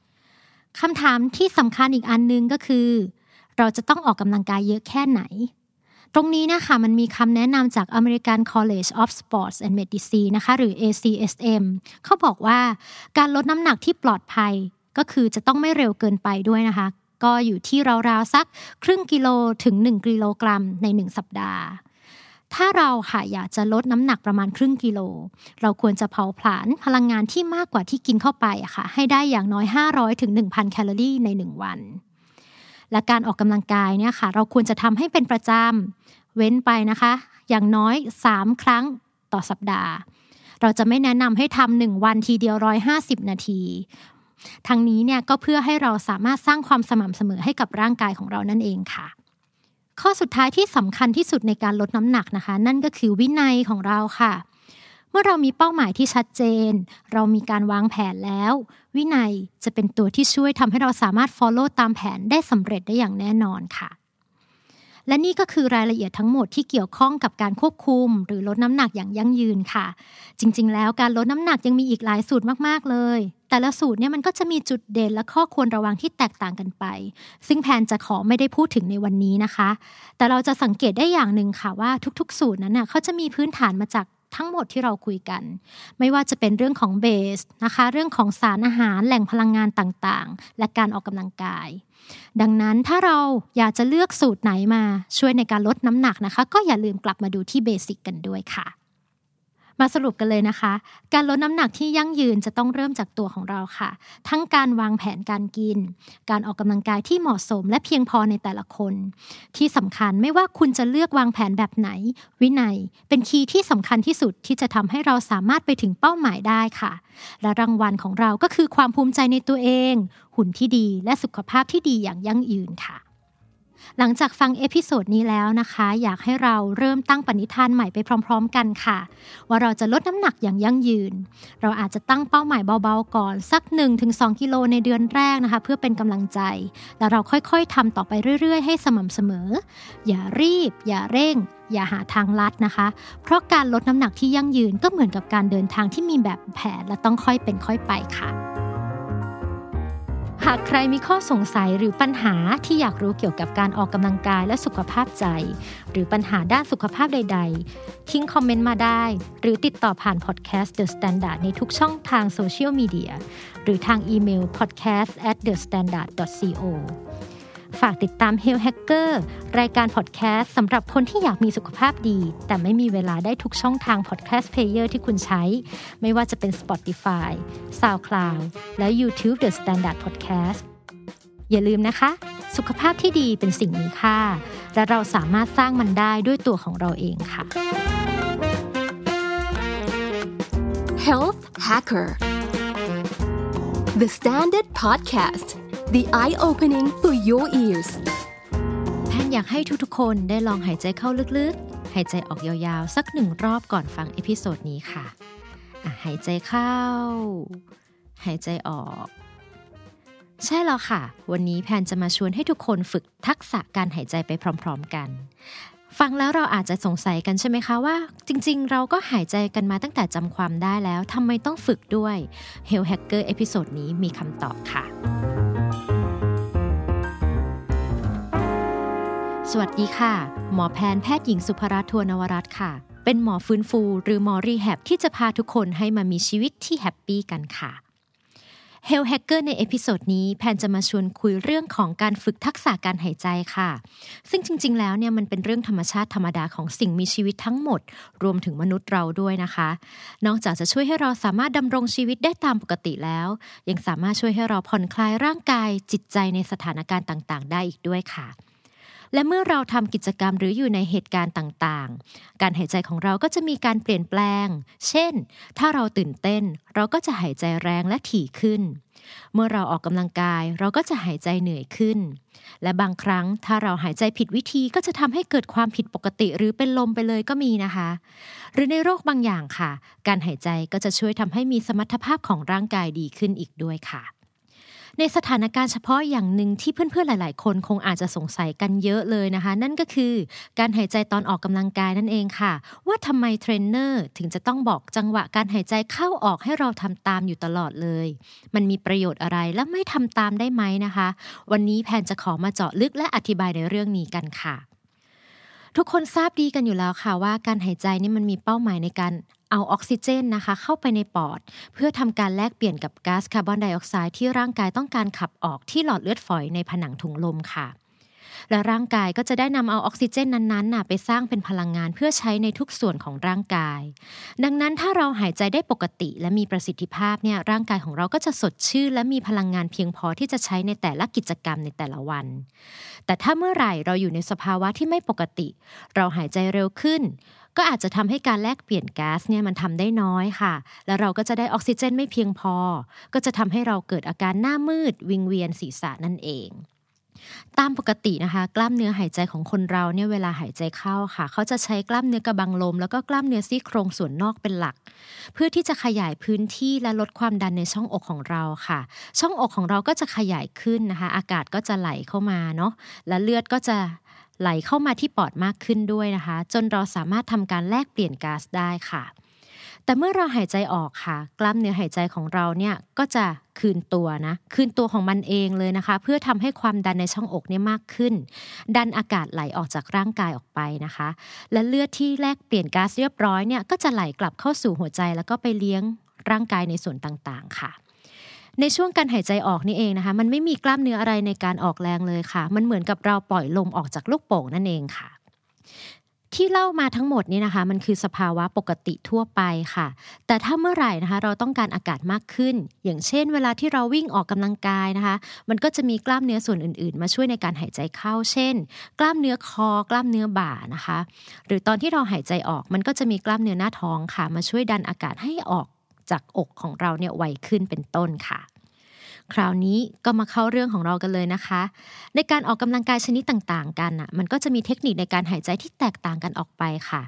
คำถามที่สำคัญอีกอันนึงก็คือเราจะต้องออกกำลังกายเยอะแค่ไหนตรงนี้นะคะมันมีคำแนะนำจาก American College of Sports and Medicine นะคะหรือ เอ ซี เอส เอ็ม เขาบอกว่าการลดน้ำหนักที่ปลอดภัยก็คือจะต้องไม่เร็วเกินไปด้วยนะคะก็อยู่ที่ราวๆสักครึ่งกิโลถึงหนึ่งกิโลกรัมในหนึ่งสัปดาห์ถ้าเราค่ะอยากจะลดน้ำหนักประมาณครึ่งกิโลเราควรจะเผาผลาญพลังงานที่มากกว่าที่กินเข้าไปอะค่ะให้ได้อย่างน้อย ห้าร้อยถึงหนึ่งพัน แคลอรี่ในหนึ่งวันและการออกกำลังกายเนี่ยค่ะเราควรจะทำให้เป็นประจำเว้นไปนะคะอย่างน้อยสามครั้งต่อสัปดาห์เราจะไม่แนะนำให้ทำหนึ่งวันทีเดียวหนึ่งร้อยห้าสิบนาทีทั้งนี้เนี่ยก็เพื่อให้เราสามารถสร้างความสม่ำเสมอให้กับร่างกายของเรานั่นเองค่ะข้อสุดท้ายที่สำคัญที่สุดในการลดน้ำหนักนะคะนั่นก็คือวินัยของเราค่ะเมื่อเรามีเป้าหมายที่ชัดเจนเรามีการวางแผนแล้ววินัยจะเป็นตัวที่ช่วยทำให้เราสามารถ follow ตามแผนได้สำเร็จได้อย่างแน่นอนค่ะและนี่ก็คือรายละเอียดทั้งหมดที่เกี่ยวข้องกับการควบคุมหรือลดน้ำหนักอย่างยั่งยืนค่ะจริงๆแล้วการลดน้ำหนักยังมีอีกหลายสูตรมากๆเลยแต่ละสูตรเนี่ยมันก็จะมีจุดเด่นและข้อควรระวังที่แตกต่างกันไปซึ่งแพนจะขอไม่ได้พูดถึงในวันนี้นะคะแต่เราจะสังเกตได้อย่างหนึ่งค่ะว่าทุกๆสูตรนั้นน่ะเขาจะมีพื้นฐานมาจากทั้งหมดที่เราคุยกันไม่ว่าจะเป็นเรื่องของเบสนะคะเรื่องของสารอาหารแหล่งพลังงานต่างๆและการออกกำลังกายดังนั้นถ้าเราอยากจะเลือกสูตรไหนมาช่วยในการลดน้ำหนักนะคะก็อย่าลืมกลับมาดูที่เบสิกกันด้วยค่ะมาสรุปกันเลยนะคะการลดน้ำหนักที่ยั่งยืนจะต้องเริ่มจากตัวของเราค่ะทั้งการวางแผนการกินการออกกำลังกายที่เหมาะสมและเพียงพอในแต่ละคนที่สำคัญไม่ว่าคุณจะเลือกวางแผนแบบไหนวินัยเป็นคีย์ที่สำคัญที่สุดที่จะทำให้เราสามารถไปถึงเป้าหมายได้ค่ะและรางวัลของเราก็คือความภูมิใจในตัวเองหุ่นที่ดีและสุขภาพที่ดีอย่างยั่งยืนค่ะหลังจากฟังเอพิโซดนี้แล้วนะคะอยากให้เราเริ่มตั้งปณิธานใหม่ไปพร้อมๆกันค่ะว่าเราจะลดน้ำหนักอย่างยั่งยืนเราอาจจะตั้งเป้าหมายเบาๆก่อนสัก หนึ่งถึงสอง กิโลในเดือนแรกนะคะเพื่อเป็นกำลังใจแล้วเราค่อยๆทำต่อไปเรื่อยๆให้สม่ำเสมออย่ารีบอย่าเร่งอย่าหาทางลัดนะคะเพราะการลดน้ำหนักที่ยั่งยืนก็เหมือนกับการเดินทางที่มีแบบแผนและต้องค่อยเป็นค่อยไปค่ะหากใครมีข้อสงสัยหรือปัญหาที่อยากรู้เกี่ยวกับการออกกำลังกายและสุขภาพใจหรือปัญหาด้านสุขภาพใดๆทิ้งคอมเมนต์มาได้หรือติดต่อผ่านพอดแคสต์ The Standard ในทุกช่องทางโซเชียลมีเดียหรือทางอีเมล podcast at the standard dot co ฝากติดตาม Health Hacker รายการพอดแคสต์สำหรับคนที่อยากมีสุขภาพดีแต่ไม่มีเวลาได้ทุกช่องทางพอดแคสต์เพลเยอร์ที่คุณใช้ไม่ว่าจะเป็น Spotify, SoundCloud และ YouTube The Standard Podcast อย่าลืมนะคะสุขภาพที่ดีเป็นสิ่งมีค่าและเราสามารถสร้างมันได้ด้วยตัวของเราเองค่ะ Health Hacker The Standard Podcast The eye-opening for your ears แพนอยากให้ทุกๆคนได้ลองหายใจเข้าลึกๆหายใจออกยาวๆสักหนึ่งรอบก่อนฟังเอพิโซดนี้ค่ะหายใจเข้าหายใจออกใช่แล้วค่ะวันนี้แพนจะมาชวนให้ทุกคนฝึกทักษะการหายใจไปพร้อมๆกันฟังแล้วเราอาจจะสงสัยกันใช่ไหมคะว่าจริงๆเราก็หายใจกันมาตั้งแต่จำความได้แล้วทำไมต้องฝึกด้วย Health Hacker เอพิโซดนี้มีคำตอบค่ะสวัสดีค่ะหมอแพนแพทย์หญิงสุภรัตน์ ทัวนวรัตน์ค่ะเป็นหมอฟื้นฟูหรือหมอรีแฮบที่จะพาทุกคนให้มามีชีวิตที่แฮปปี้กันค่ะ Health Hacker ในเอพิโซดนี้แพนจะมาชวนคุยเรื่องของการฝึกทักษะการหายใจค่ะซึ่งจริงๆแล้วเนี่ยมันเป็นเรื่องธรรมชาติธรรมดาของสิ่งมีชีวิตทั้งหมดรวมถึงมนุษย์เราด้วยนะคะนอกจากจะช่วยให้เราสามารถดำรงชีวิตได้ตามปกติแล้วยังสามารถช่วยให้เราผ่อนคลายร่างกายจิตใจในสถานการณ์ต่างๆได้อีกด้วยค่ะ และเมื่อเราทำกิจกรรมหรืออยู่ในเหตุการณ์ต่างๆการหายใจของเราก็จะมีการเปลี่ยนแปลงเช่นถ้าเราตื่นเต้นเราก็จะหายใจแรงและถี่ขึ้นเมื่อเราออกกำลังกายเราก็จะหายใจเหนื่อยขึ้นและบางครั้งถ้าเราหายใจผิดวิธีก็จะทำให้เกิดความผิดปกติหรือเป็นลมไปเลยก็มีนะคะหรือในโรคบางอย่างค่ะการหายใจก็จะช่วยทำให้มีสมรรถภาพของร่างกายดีขึ้นอีกด้วยค่ะในสถานการณ์เฉพาะอย่างหนึ่งที่เพื่อนๆหลายๆคนคงอาจจะสงสัยกันเยอะเลยนะคะนั่นก็คือการหายใจตอนออกกำลังกายนั่นเองค่ะว่าทำไมเทรนเนอร์ถึงจะต้องบอกจังหวะการหายใจเข้าออกให้เราทำตามอยู่ตลอดเลยมันมีประโยชน์อะไรและไม่ทำตามได้ไหมนะคะวันนี้แพนจะขอมาเจาะลึกและอธิบายในเรื่องนี้กันค่ะทุกคนทราบดีกันอยู่แล้วค่ะว่าการหายใจนี่มันมีเป้าหมายในการเอาออกซิเจนนะคะเข้าไปในปอดเพื่อทำการแลกเปลี่ยนกับก๊าซคาร์บอนไดออกไซด์ที่ร่างกายต้องการขับออกที่หลอดเลือดฝอยในผนังถุงลมค่ะและร่างกายก็จะได้นำเอาออกซิเจนนั้นๆน่ะไปสร้างเป็นพลังงานเพื่อใช้ในทุกส่วนของร่างกายดังนั้นถ้าเราหายใจได้ปกติและมีประสิทธิภาพเนี่ยร่างกายของเราก็จะสดชื่นและมีพลังงานเพียงพอที่จะใช้ในแต่ละกิจกรรมในแต่ละวันแต่ถ้าเมื่อไหร่เราอยู่ในสภาวะที่ไม่ปกติเราหายใจเร็วขึ้นก็อาจจะทำให้การแลกเปลี่ยนก๊าซเนี่ยมันทำได้น้อยค่ะแล้วเราก็จะได้ออกซิเจนไม่เพียงพอก็จะทำให้เราเกิดอาการหน้ามืดวิงเวียนศีรษะนั่นเองตามปกตินะคะกล้ามเนื้อหายใจของคนเราเนี่ยเวลาหายใจเข้าค่ะเขาจะใช้กล้ามเนื้อกระบังลมแล้วก็กล้ามเนื้อซี่โครงส่วนนอกเป็นหลักเพื่อที่จะขยายพื้นที่และลดความดันในช่องอกของเราค่ะช่องอกของเราก็จะขยายขึ้นนะคะอากาศก็จะไหลเข้ามาเนาะและเลือดก็จะไหลเข้ามาที่ปอดมากขึ้นด้วยนะคะจนเราสามารถทำการแลกเปลี่ยนก๊าซได้ค่ะแต่เมื่อเราหายใจออกค่ะกล้ามเนื้อหายใจของเราเนี่ยก็จะคืนตัวนะคืนตัวของมันเองเลยนะคะเพื่อทำให้ความดันในช่องอกเนี่ยมากขึ้นดันอากาศไหลออกจากร่างกายออกไปนะคะและเลือดที่แลกเปลี่ยนก๊าซเรียบร้อยเนี่ยก็จะไหลกลับเข้าสู่หัวใจแล้วก็ไปเลี้ยงร่างกายในส่วนต่างๆค่ะในช่วงการหายใจออกนี่เองนะคะมันไม่มีกล้ามเนื้ออะไรในการออกแรงเลยค่ะมันเหมือนกับเราปล่อยลมออกจากลูกโป่งนั่นเองค่ะที่เล่ามาทั้งหมดนี้นะคะมันคือสภาวะปกติทั่วไปค่ะแต่ถ้าเมื่อไหร่นะคะเราต้องการอากาศมากขึ้นอย่างเช่นเวลาที่เราวิ่งออกกำลังกายนะคะมันก็จะมีกล้ามเนื้อส่วนอื่นๆมาช่วยในการหายใจเข้าเช่นกล้ามเนื้อคอกล้ามเนื้อบ่านะคะหรือตอนที่เราหายใจออกมันก็จะมีกล้ามเนื้อหน้าท้องค่ะมาช่วยดันอากาศให้ออกจากอกของเราเนี่ยไวขึ้นเป็นต้นค่ะคราวนี้ก็มาเข้าเรื่องของเรากันเลยนะคะในการออกกำลังกายชนิดต่างๆกันน่ะมันก็จะมีเทคนิคในการหายใจที่แตกต่างกันออกไปค่ะ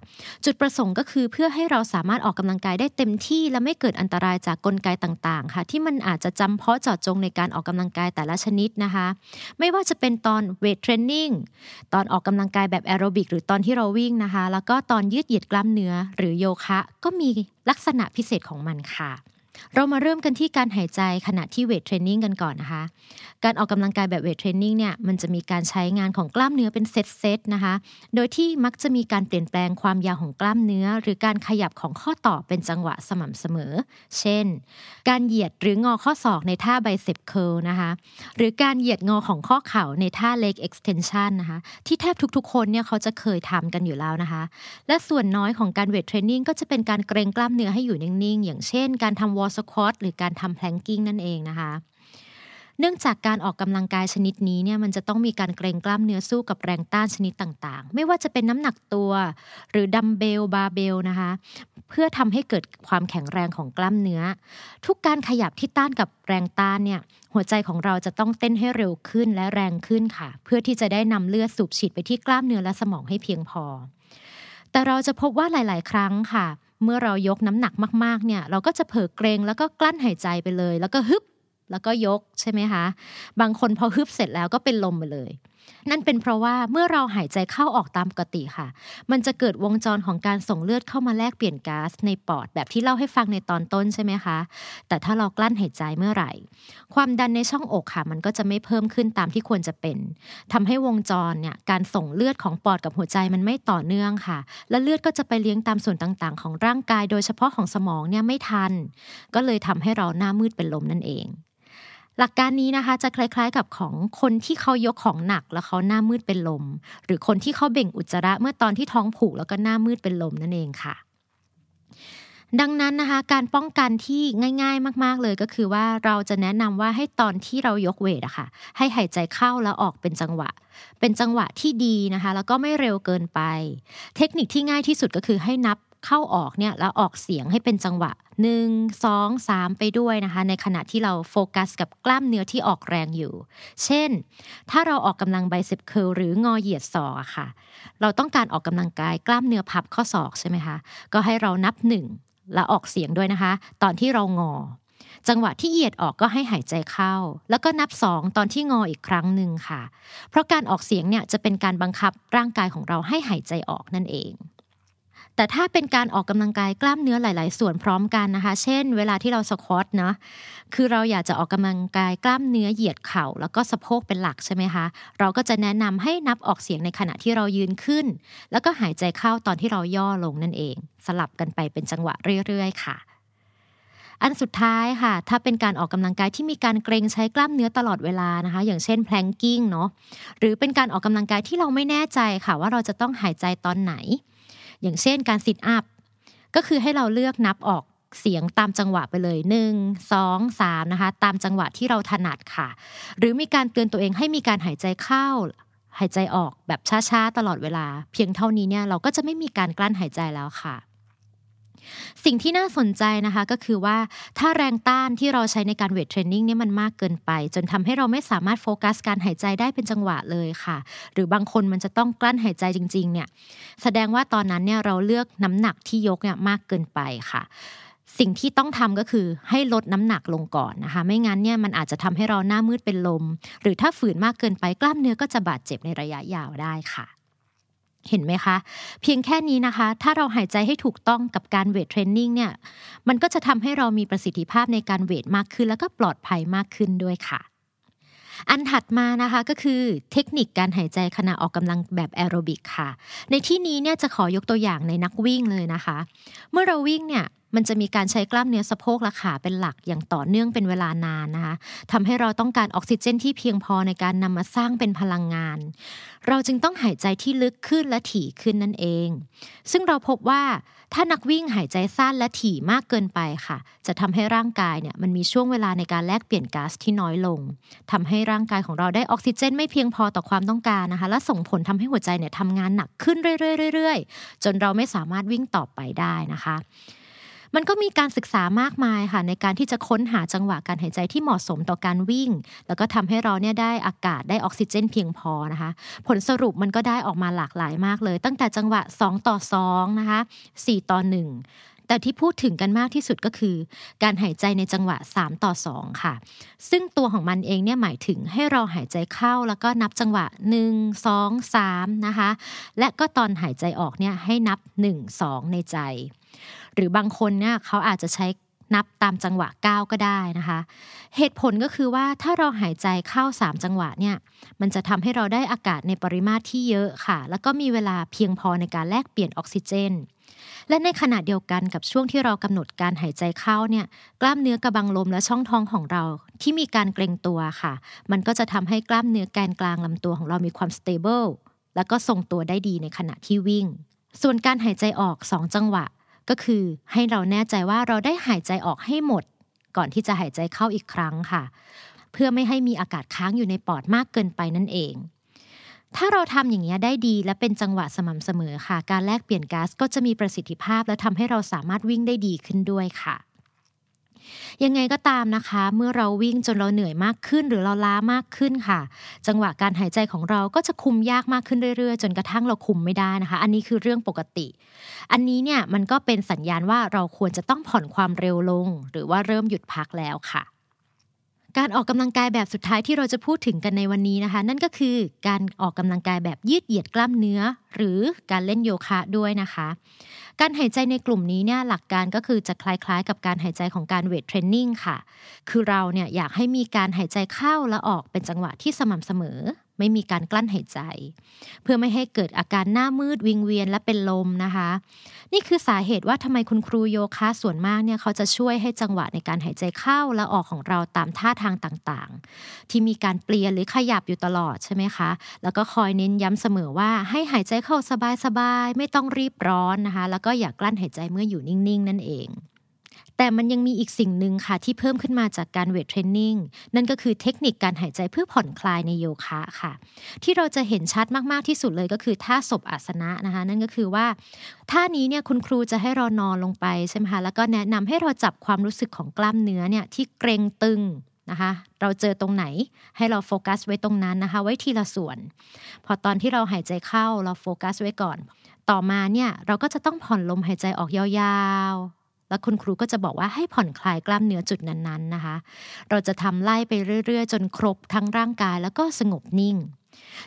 จุดประสงค์ก็คือเพื่อให้เราสามารถออกกำลังกายได้เต็มที่และไม่เกิดอันตรายจากกลไกต่างๆค่ะที่มันอาจจะจำเพาะเจาะจงในการออกกำลังกายแต่ละชนิดนะคะไม่ว่าจะเป็นตอนเวทเทรนนิ่งตอนออกกำลังกายแบบแอโรบิกหรือตอนที่เราวิ่งนะคะแล้วก็ตอนยืดเหยียดกล้ามเนื้อหรือโยคะก็มีลักษณะพิเศษของมันค่ะเรามาเริ่มกันที่การหายใจขณะที่เวทเทรนนิ่งกันก่อนนะคะการออกกำลังกายแบบเวทเทรนนิ่งเนี่ยมันจะมีการใช้งานของกล้ามเนื้อเป็นเซตๆนะคะโดยที่มักจะมีการเปลี่ยนแปลงความยาวของกล้ามเนื้อหรือการขยับของข้อต่อเป็นจังหวะสม่ำเสมอเช่นการเหยียดหรืองอข้อศอกในท่าไบเซปเคิลนะคะหรือการเหยียดงอของข้อเข่าในท่าเล็กเอ็กซ์เทนชันนะคะที่แทบทุกๆคนเนี่ยเขาจะเคยทำกันอยู่แล้วนะคะและส่วนน้อยของการเวทเทรนนิ่งก็จะเป็นการเกร็งกล้ามเนื้อให้อยู่นิ่งๆอย่างเช่นการทำวอลสควอทหรือการทำแพลงกิ้งนั่นเองนะคะเนื่องจากการออกกำลังกายชนิดนี้เนี่ยมันจะต้องมีการเกร็งกล้ามเนื้อสู้กับแรงต้านชนิดต่างๆไม่ว่าจะเป็นน้ำหนักตัวหรือดัมเบลบาร์เบลนะคะเพื่อทำให้เกิดความแข็งแรงของกล้ามเนื้อทุกการขยับที่ต้านกับแรงต้านเนี่ยหัวใจของเราจะต้องเต้นให้เร็วขึ้นและแรงขึ้นค่ะเพื่อที่จะได้นำเลือดสูบฉีดไปที่กล้ามเนื้อและสมองให้เพียงพอแต่เราจะพบว่าหลายๆครั้งค่ะเมื่อเรายกน้ำหนักมากๆเนี่ยเราก็จะเผลอเกร็งแล้วก็กลั้นหายใจไปเลยแล้วก็ฮึบแล้วก็ยกใช่ไหมคะบางคนพอฮึบเสร็จแล้วก็เป็นลมไปเลยนั่นเป็นเพราะว่าเมื่อเราหายใจเข้าออกตามปกติค่ะมันจะเกิดวงจรของการส่งเลือดเข้ามาแลกเปลี่ยนก๊าซในปอดแบบที่เล่าให้ฟังในตอนต้นใช่ไหมคะแต่ถ้าเรากลั้นหายใจเมื่อไหร่ความดันในช่องอกค่ะมันก็จะไม่เพิ่มขึ้นตามที่ควรจะเป็นทำให้วงจรเนี่ยการส่งเลือดของปอดกับหัวใจมันไม่ต่อเนื่องค่ะและเลือดก็จะไปเลี้ยงตามส่วนต่างๆของร่างกายโดยเฉพาะของสมองเนี่ยไม่ทันก็เลยทำให้เราหน้ามืดเป็นลมนั่นเองหลักการนี้นะคะจะคล้ายๆกับของคนที่เขายกของหนักแล้วเขาหน้ามืดเป็นลมหรือคนที่เขาเบ่งอุจจาระเมื่อตอนที่ท้องผูกแล้วก็หน้ามืดเป็นลมนั่นเองค่ะ ดังนั้นนะคะการป้องกันที่ง่ายๆมากๆเลยก็คือว่าเราจะแนะนำว่าให้ตอนที่เรายกเวทอะค่ะให้หายใจเข้าแล้วออกเป็นจังหวะเป็นจังหวะที่ดีนะคะแล้วก็ไม่เร็วเกินไปเทคนิคที่ง่ายที่สุดก็คือให้นับเข้าออกเนี่ยแล้วออกเสียงให้เป็นจังหวะหนึ่ง สอง สามไปด้วยนะคะในขณะที่เราโฟกัสกับกล้ามเนื้อที่ออกแรงอยู่เช่นถ้าเราออกกำลังไบเซ็ปเคิลหรืองอเหยียดศอกอะค่ะเราต้องการออกกำลังกายกล้ามเนื้อพับข้อศอกใช่ไหมคะก็ให้เรานับหนึ่งแล้วออกเสียงด้วยนะคะตอนที่เรางอจังหวะที่เหยียดออกก็ให้หายใจเข้าแล้วก็นับสองตอนที่งออีกครั้งนึงค่ะเพราะการออกเสียงเนี่ยจะเป็นการบังคับร่างกายของเราให้หายใจออกนั่นเองแต่ถ้าเป็นการออกกำลังกายกล้ามเนื้อหลายๆส่วนพร้อมกันนะคะเช่นเวลาที่เราสควอตนะคือเราอยากจะออกกำลังกายกล้ามเนื้อเหยียดเข่าแล้วก็สะโพกเป็นหลักใช่ไหมคะเราก็จะแนะนำให้นับออกเสียงในขณะที่เรายืนขึ้นแล้วก็หายใจเข้าตอนที่เราย่อลงนั่นเองสลับกันไปเป็นจังหวะเรื่อยๆค่ะอันสุดท้ายค่ะถ้าเป็นการออกกำลังกายที่มีการเกรงใช้กล้ามเนื้อตลอดเวลานะคะอย่างเช่น planking เนาะหรือเป็นการออกกำลังกายที่เราไม่แน่ใจค่ะว่าเราจะต้องหายใจตอนไหนอย่างเช่นการ sit up ก็คือให้เราเลือกนับออกเสียงตามจังหวะไปเลยหนึ่ง สอง สามนะคะตามจังหวะที่เราถนัดค่ะหรือมีการเตือนตัวเองให้มีการหายใจเข้าหายใจออกแบบช้าๆตลอดเวลาเพียงเท่านี้เนี่ยเราก็จะไม่มีการกลั้นหายใจแล้วค่ะสิ่งที่น่าสนใจนะคะก็คือว่าถ้าแรงต้านที่เราใช้ในการเวทเทรนนิ่งเนี่ยมันมากเกินไปจนทำให้เราไม่สามารถโฟกัสการหายใจได้เป็นจังหวะเลยค่ะหรือบางคนมันจะต้องกลั้นหายใจจริงๆเนี่ยแสดงว่าตอนนั้นเนี่ยเราเลือกน้ำหนักที่ยกเนี่ยมากเกินไปค่ะสิ่งที่ต้องทำก็คือให้ลดน้ำหนักลงก่อนนะคะไม่งั้นเนี่ยมันอาจจะทำให้เราหน้ามืดเป็นลมหรือถ้าฝืนมากเกินไปกล้ามเนื้อก็จะบาดเจ็บในระยะยาวได้ค่ะเห็นไหมคะเพียงแค่นี้นะคะถ้าเราหายใจให้ถูกต้องกับการเวทเทรนนิ่งเนี่ยมันก็จะทำให้เรามีประสิทธิภาพในการเวทมากขึ้นแล้วก็ปลอดภัยมากขึ้นด้วยค่ะอันถัดมานะคะก็คือเทคนิคการหายใจขณะออกกำลังแบบแอโรบิกค่ะในที่นี้เนี่ยจะขอยกตัวอย่างในนักวิ่งเลยนะคะเมื่อเราวิ่งเนี่ยมันจะมีการใช้กล้ามเนื้อสะโพกและขาเป็นหลักอย่างต่อเนื่องเป็นเวลานานนะคะทำให้เราต้องการออกซิเจนที่เพียงพอในการนำมาสร้างเป็นพลังงานเราจึงต้องหายใจที่ลึกขึ้นและถี่ขึ้นนั่นเองซึ่งเราพบว่าถ้านักวิ่งหายใจสั้นและถี่มากเกินไปค่ะจะทำให้ร่างกายเนี่ยมันมีช่วงเวลาในการแลกเปลี่ยนก๊าซที่น้อยลงทำให้ร่างกายของเราได้ออกซิเจนไม่เพียงพอต่อความต้องการนะคะและส่งผลทำให้หัวใจเนี่ยทำงานหนักขึ้นเรื่อยๆ ๆจนเราไม่สามารถวิ่งต่อไปได้นะคะมันก็มีการศึกษามากมายค่ะในการที่จะค้นหาจังหวะการหายใจที่เหมาะสมต่อการวิ่งแล้วก็ทำให้เราเนี่ยได้อากาศได้ออกซิเจนเพียงพอนะคะผลสรุปมันก็ได้ออกมาหลากหลายมากเลยตั้งแต่จังหวะสองต่อสองนะคะสี่ต่อหนึ่งแต่ที่พูดถึงกันมากที่สุดก็คือการหายใจในจังหวะสามต่อสองค่ะซึ่งตัวของมันเองเนี่ยหมายถึงให้เราหายใจเข้าแล้วก็นับจังหวะหนึ่ง สอง สามนะคะและก็ตอนหายใจออกเนี่ยให้นับหนึ่ง สองในใจหรือบางคนเนี่ยเขาอาจจะใช้นับตามจังหวะเก้าก็ได้นะคะเหตุผลก็คือว่าถ้าเราหายใจเข้าสามจังหวะเนี่ยมันจะทำให้เราได้อากาศในปริมาตรที่เยอะค่ะแล้วก็มีเวลาเพียงพอในการแลกเปลี่ยนออกซิเจนและในขณะเดียวกันกับช่วงที่เรากำหนดการหายใจเข้าเนี่ยกล้ามเนื้อกระบังลมและช่องท้องของเราที่มีการเกร็งตัวค่ะมันก็จะทำให้กล้ามเนื้อแกนกลางลำตัวของเรามีความสเตเบิลแล้วก็ทรงตัวได้ดีในขณะที่วิ่งส่วนการหายใจออกสองจังหวะก็คือให้เราแน่ใจว่าเราได้หายใจออกให้หมดก่อนที่จะหายใจเข้าอีกครั้งค่ะเพื่อไม่ให้มีอากาศค้างอยู่ในปอดมากเกินไปนั่นเองถ้าเราทำอย่างนี้ได้ดีและเป็นจังหวะสม่ำเสมอค่ะการแลกเปลี่ยนก๊าซก็จะมีประสิทธิภาพและทำให้เราสามารถวิ่งได้ดีขึ้นด้วยค่ะยังไงก็ตามนะคะเมื่อเราวิ่งจนเราเหนื่อยมากขึ้นหรือเราล้ามากขึ้นค่ะจังหวะการหายใจของเราก็จะคุมยากมากขึ้นเรื่อยๆจนกระทั่งเราคุมไม่ได้นะคะอันนี้คือเรื่องปกติอันนี้เนี่ยมันก็เป็นสัญญาณว่าเราควรจะต้องผ่อนความเร็วลงหรือว่าเริ่มหยุดพักแล้วค่ะการออกกำลังกายแบบสุดท้ายที่เราจะพูดถึงกันในวันนี้นะคะนั่นก็คือการออกกำลังกายแบบยืดเหยียดกล้ามเนื้อหรือการเล่นโยคะด้วยนะคะการหายใจในกลุ่มนี้เนี่ยหลักการก็คือจะคล้ายๆกับการหายใจของการเวทเทรนนิ่งค่ะคือเราเนี่ยอยากให้มีการหายใจเข้าและออกเป็นจังหวะที่สม่ำเสมอ ไม่มีการกลั้นหายใจเพื่อไม่ให้เกิดอาการหน้ามืดวิงเวียนและเป็นลมนะคะนี่คือสาเหตุว่าทำไมคุณครูโยคะส่วนมากเนี่ยเขาจะช่วยให้จังหวะในการหายใจเข้าและออกของเราตามท่าทางต่างๆที่มีการเปลี่ยนหรือขยับอยู่ตลอดใช่ไหมคะแล้วก็คอยเน้นย้ำเสมอว่าให้หายใจเข้าสบายๆไม่ต้องรีบร้อนนะคะแล้วก็อย่ากลั้นหายใจเมื่ออยู่นิ่งๆนั่นเองแต่มันยังมีอีกสิ่งหนึ่งค่ะที่เพิ่มขึ้นมาจากการเวทเทรนนิ่งนั่นก็คือเทคนิคการหายใจเพื่อผ่อนคลายในโยคะค่ะที่เราจะเห็นชัดมากๆที่สุดเลยก็คือท่าศพอาสนะนะคะนั่นก็คือว่าท่านี้เนี่ยคุณครูจะให้เรานอนลงไปใช่ไหมคะแล้วก็แนะนำให้เราจับความรู้สึกของกล้ามเนื้อเนี่ยที่เกร็งตึงนะคะเราเจอตรงไหนให้เราโฟกัสไว้ตรงนั้นนะคะไว้ทีละส่วนพอตอนที่เราหายใจเข้าเราโฟกัสไว้ก่อนต่อมาเนี่ยเราก็จะต้องผ่อนลมหายใจออกยาวแล้วคุณครูก็จะบอกว่าให้ผ่อนคลายกล้ามเนื้อจุดนั้นๆนะคะเราจะทำไล่ไปเรื่อยๆจนครบทั้งร่างกายแล้วก็สงบนิ่ง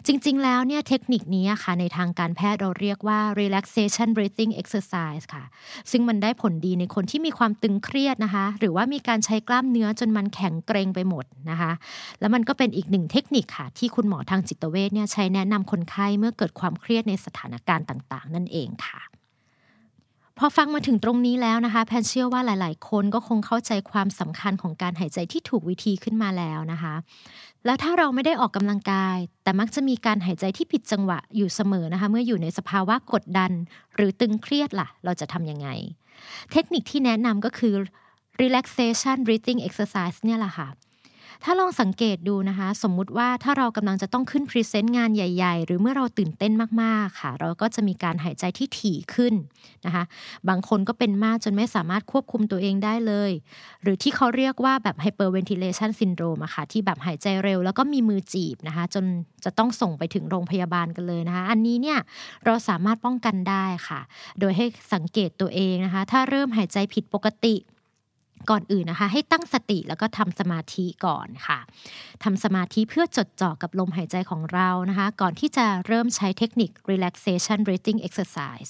จริงๆแล้วเนี่ยเทคนิคนี้ค่ะในทางการแพทย์เราเรียกว่า relaxation breathing exercise ค่ะซึ่งมันได้ผลดีในคนที่มีความตึงเครียดนะคะหรือว่ามีการใช้กล้ามเนื้อจนมันแข็งเกร็งไปหมดนะคะแล้วมันก็เป็นอีกหนึ่งเทคนิคค่ะที่คุณหมอทางจิตเวชเนี่ยใช้แนะนำคนไข้เมื่อเกิดความเครียดในสถานการณ์ต่างๆนั่นเองค่ะพอฟังมาถึงตรงนี้แล้วนะคะแพนเชื่อว่าหลายๆคนก็คงเข้าใจความสำคัญของการหายใจที่ถูกวิธีขึ้นมาแล้วนะคะแล้วถ้าเราไม่ได้ออกกำลังกายแต่มักจะมีการหายใจที่ผิดจังหวะอยู่เสมอนะคะเมื่ออยู่ในสภาวะกดดันหรือตึงเครียดล่ะเราจะทำยังไงเทคนิคที่แนะนำก็คือ relaxation breathing exercise เนี่ยแหละค่ะถ้าลองสังเกตดูนะคะสมมุติว่าถ้าเรากำลังจะต้องขึ้นพรีเซนต์งานใหญ่ๆหรือเมื่อเราตื่นเต้นมากๆค่ะเราก็จะมีการหายใจที่ถี่ขึ้นนะคะบางคนก็เป็นมากจนไม่สามารถควบคุมตัวเองได้เลยหรือที่เขาเรียกว่าแบบไฮเปอร์เวนทิเลชันซินโดรมอะค่ะที่แบบหายใจเร็วแล้วก็มีมือจีบนะคะจนจะต้องส่งไปถึงโรงพยาบาลกันเลยนะคะอันนี้เนี่ยเราสามารถป้องกันได้ค่ะโดยให้สังเกตตัวเองนะคะถ้าเริ่มหายใจผิดปกติก่อนอื่นนะคะให้ตั้งสติแล้วก็ทำสมาธิก่อนค่ะทำสมาธิเพื่อจดจ่อกับลมหายใจของเรานะคะก่อนที่จะเริ่มใช้เทคนิค relaxation breathing exercise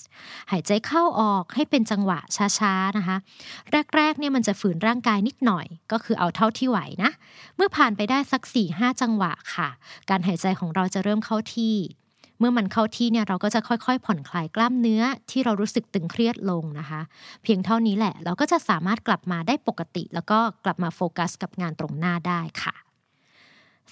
หายใจเข้าออกให้เป็นจังหวะช้าๆนะคะแรกๆเนี่ยมันจะฝืนร่างกายนิดหน่อยก็คือเอาเท่าที่ไหวนะเมื่อผ่านไปได้สัก สี่ถึงห้า จังหวะค่ะการหายใจของเราจะเริ่มเข้าที่เมื่อมันเข้าที่เนี่ยเราก็จะค่อยๆผ่อนคลายกล้ามเนื้อที่เรารู้สึกตึงเครียดลงนะคะเพียงเท่านี้แหละเราก็จะสามารถกลับมาได้ปกติแล้วก็กลับมาโฟกัสกับงานตรงหน้าได้ค่ะ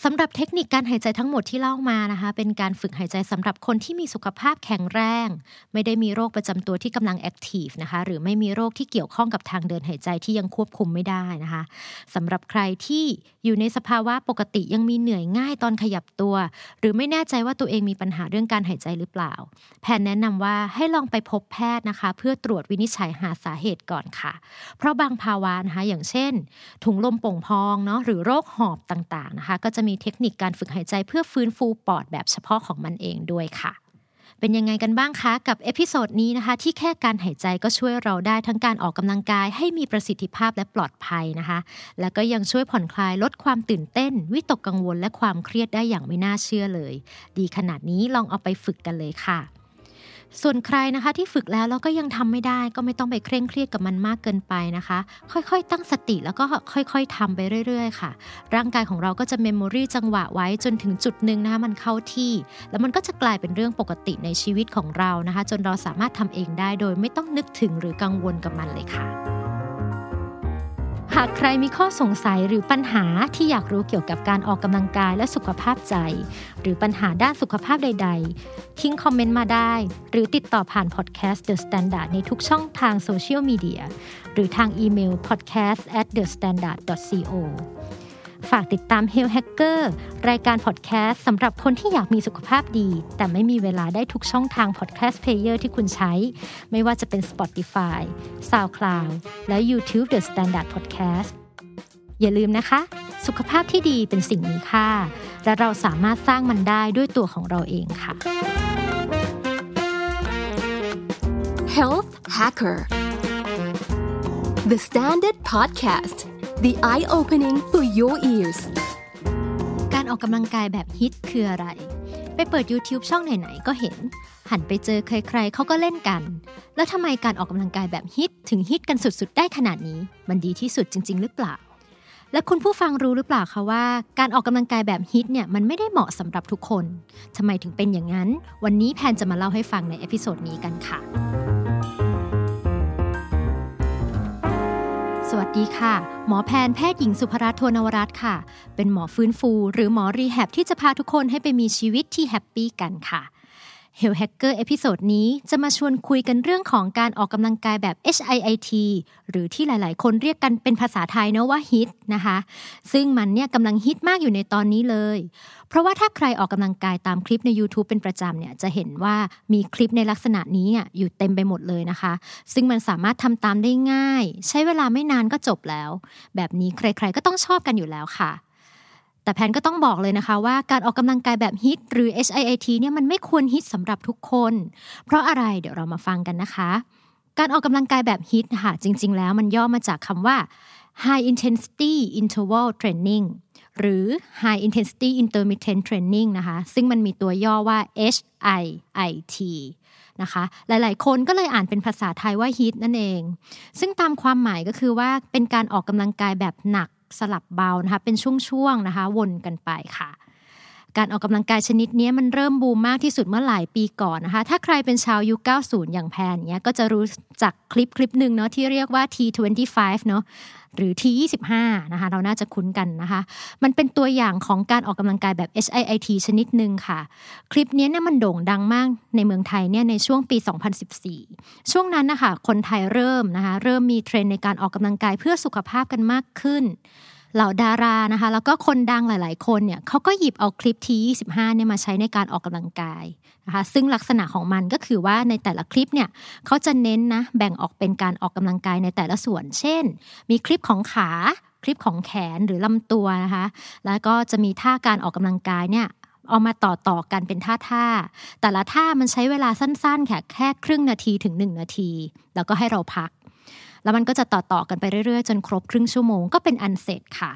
สำหรับเทคนิคการหายใจทั้งหมดที่เล่ามานะคะเป็นการฝึกหายใจสำหรับคนที่มีสุขภาพแข็งแรงไม่ได้มีโรคประจำตัวที่กำลังแอคทีฟนะคะหรือไม่มีโรคที่เกี่ยวข้องกับทางเดินหายใจที่ยังควบคุมไม่ได้นะคะสำหรับใครที่อยู่ในสภาวะปกติยังมีเหนื่อยง่ายตอนขยับตัวหรือไม่แน่ใจว่าตัวเองมีปัญหาเรื่องการหายใจหรือเปล่าแพทย์แนะนำว่าให้ลองไปพบแพทย์นะคะเพื่อตรวจวินิจฉัยหาสาเหตุก่อนค่ะเพราะบางภาวะนะคะอย่างเช่นถุงลมโป่งพองเนาะหรือโรคหอบต่างๆนะคะก็จะมีเทคนิคการฝึกหายใจเพื่อฟื้นฟูปอดแบบเฉพาะของมันเองด้วยค่ะเป็นยังไงกันบ้างคะกับเอพิโซดนี้นะคะที่แค่การหายใจก็ช่วยเราได้ทั้งการออกกำลังกายให้มีประสิทธิภาพและปลอดภัยนะคะแล้วก็ยังช่วยผ่อนคลายลดความตื่นเต้นวิตกกังวลและความเครียดได้อย่างไม่น่าเชื่อเลยดีขนาดนี้ลองเอาไปฝึกกันเลยค่ะส่วนใครนะคะที่ฝึกแล้วแล้วก็ยังทำไม่ได้ก็ไม่ต้องไปเคร่งเครียดกับมันมากเกินไปนะคะค่อยๆตั้งสติแล้วก็ค่อยๆทำไปเรื่อยๆค่ะร่างกายของเราก็จะเมมโมรีจังหวะไว้จนถึงจุดหนึ่งนะคะมันเข้าที่แล้วมันก็จะกลายเป็นเรื่องปกติในชีวิตของเรานะคะจนเราสามารถทำเองได้โดยไม่ต้องนึกถึงหรือกังวลกับมันเลยค่ะหากใครมีข้อสงสัยหรือปัญหาที่อยากรู้เกี่ยวกับการออกกำลังกายและสุขภาพใจหรือปัญหาด้านสุขภาพใดๆทิ้งคอมเมนต์มาได้หรือติดต่อผ่านพอดแคสต์ The Standard ในทุกช่องทางโซเชียลมีเดียหรือทางอีเมล podcast at the standard dot co ฝากติดตาม Health Hacker รายการพอดแคสต์สำหรับคนที่อยากมีสุขภาพดีแต่ไม่มีเวลาได้ทุกช่องทางพอดแคสต์เพลเยอร์ที่คุณใช้ไม่ว่าจะเป็น Spotify, SoundCloud และ YouTube The Standard Podcast อย่าลืมนะคะสุขภาพที่ดีเป็นสิ่งมีค่าและเราสามารถสร้างมันได้ด้วยตัวของเราเองค่ะ Health Hacker The Standard Podcast The eye-opening for your ears การออกกำลังกายแบบฮิตคืออะไรไปเปิด YouTube ช่องไหนๆก็เห็นหันไปเจอใครๆเขาก็เล่นกันแล้วทำไมการออกกำลังกายแบบฮิตถึงฮิตกันสุดๆได้ขนาดนี้มันดีที่สุดจริงๆหรือเปล่า และคุณผู้ฟังรู้หรือเปล่าคะว่าการออกกำลังกายแบบฮิตเนี่ยมันไม่ได้เหมาะสำหรับทุกคนทำไมถึงเป็นอย่างนั้นวันนี้แพนจะมาเล่าให้ฟังในเอพิโซดนี้กันค่ะสวัสดีค่ะหมอแพนแพทย์หญิงสุภรัตน์ ทวนวรัตน์ค่ะเป็นหมอฟื้นฟูหรือหมอรีแฮบที่จะพาทุกคนให้ไปมีชีวิตที่แฮปปี้กันค่ะHealth Hacker เอพิโซดนี้จะมาชวนคุยกันเรื่องของการออกกำลังกายแบบ เอช ไอ ไอ ที หรือที่หลายๆคนเรียกกันเป็นภาษาไทยนะว่า ฮิต นะคะซึ่งมันเนี่ยกำลังฮิตมากอยู่ในตอนนี้เลยเพราะว่าถ้าใครออกกำลังกายตามคลิปใน YouTube เป็นประจำเนี่ยจะเห็นว่ามีคลิปในลักษณะนี้เนี่ยอยู่เต็มไปหมดเลยนะคะซึ่งมันสามารถทำตามได้ง่ายใช้เวลาไม่นานก็จบแล้วแบบนี้ใครๆก็ต้องชอบกันอยู่แล้วค่ะแต่แพนก็ต้องบอกเลยนะคะว่าการออกกำลังกายแบบฮิตหรือ เอช ไอ ไอ ที เนี่ยมันไม่ควรฮิตสำหรับทุกคนเพราะอะไรเดี๋ยวเรามาฟังกันนะคะการออกกำลังกายแบบฮิตค่ะจริงๆแล้วมันย่อมาจากคำว่า High Intensity Interval Training หรือ High Intensity Intermittent Training นะคะซึ่งมันมีตัวย่อว่า เอช ไอ ไอ ที นะคะหลายๆคนก็เลยอ่านเป็นภาษาไทยว่าฮิตนั่นเองซึ่งตามความหมายก็คือว่าเป็นการออกกำลังกายแบบหนักสลับเบานะคะเป็นช่วงๆนะคะวนกันไปค่ะการออกกำลังกายชนิดนี้มันเริ่มบูมมากที่สุดเมื่อหลายปีก่อนนะคะถ้าใครเป็นชาวยุคเก้าสิบอย่างแพนเนี้ยก็จะรู้จักคลิปคลิปนึงเนาะที่เรียกว่า ที ยี่สิบห้า เนาะหรือ ที ยี่สิบห้า นะคะเราน่าจะคุ้นกันนะคะมันเป็นตัวอย่างของการออกกำลังกายแบบ เอช ไอ ไอ ที ชนิดนึงค่ะคลิปนี้เนี่ยมันโด่งดังมากในเมืองไทยเนี่ยในช่วงปีสองพันสิบสี่ช่วงนั้นนะคะคนไทยเริ่มนะคะเริ่มมีเทรนด์ในการออกกำลังกายเพื่อสุขภาพกันมากขึ้นเหล่าดารานะคะแล้วก็คนดังหลายๆคนเนี่ยเขาก็หยิบเอาคลิปที่ยี่สิบห้าเนี่ยมาใช้ในการออกกำลังกายนะคะซึ่งลักษณะของมันก็คือว่าในแต่ละคลิปเนี่ยเขาจะเน้นนะแบ่งออกเป็นการออกกำลังกายในแต่ละส่วนเช่นมีคลิปของขาคลิปของแขนหรือลำตัวนะคะแล้วก็จะมีท่าการออกกำลังกายเนี่ยเอามาต่อๆกันเป็นท่าๆแต่ละท่ามันใช้เวลาสั้นๆแค่แค่ครึ่งนาทีถึงหนึ่งนาทีแล้วก็ให้เราพักแล้วมันก็จะต่อๆกันไปเรื่อยๆจนครบครึ่งชั่วโมงก็เป็นอันเสร็จค่ะ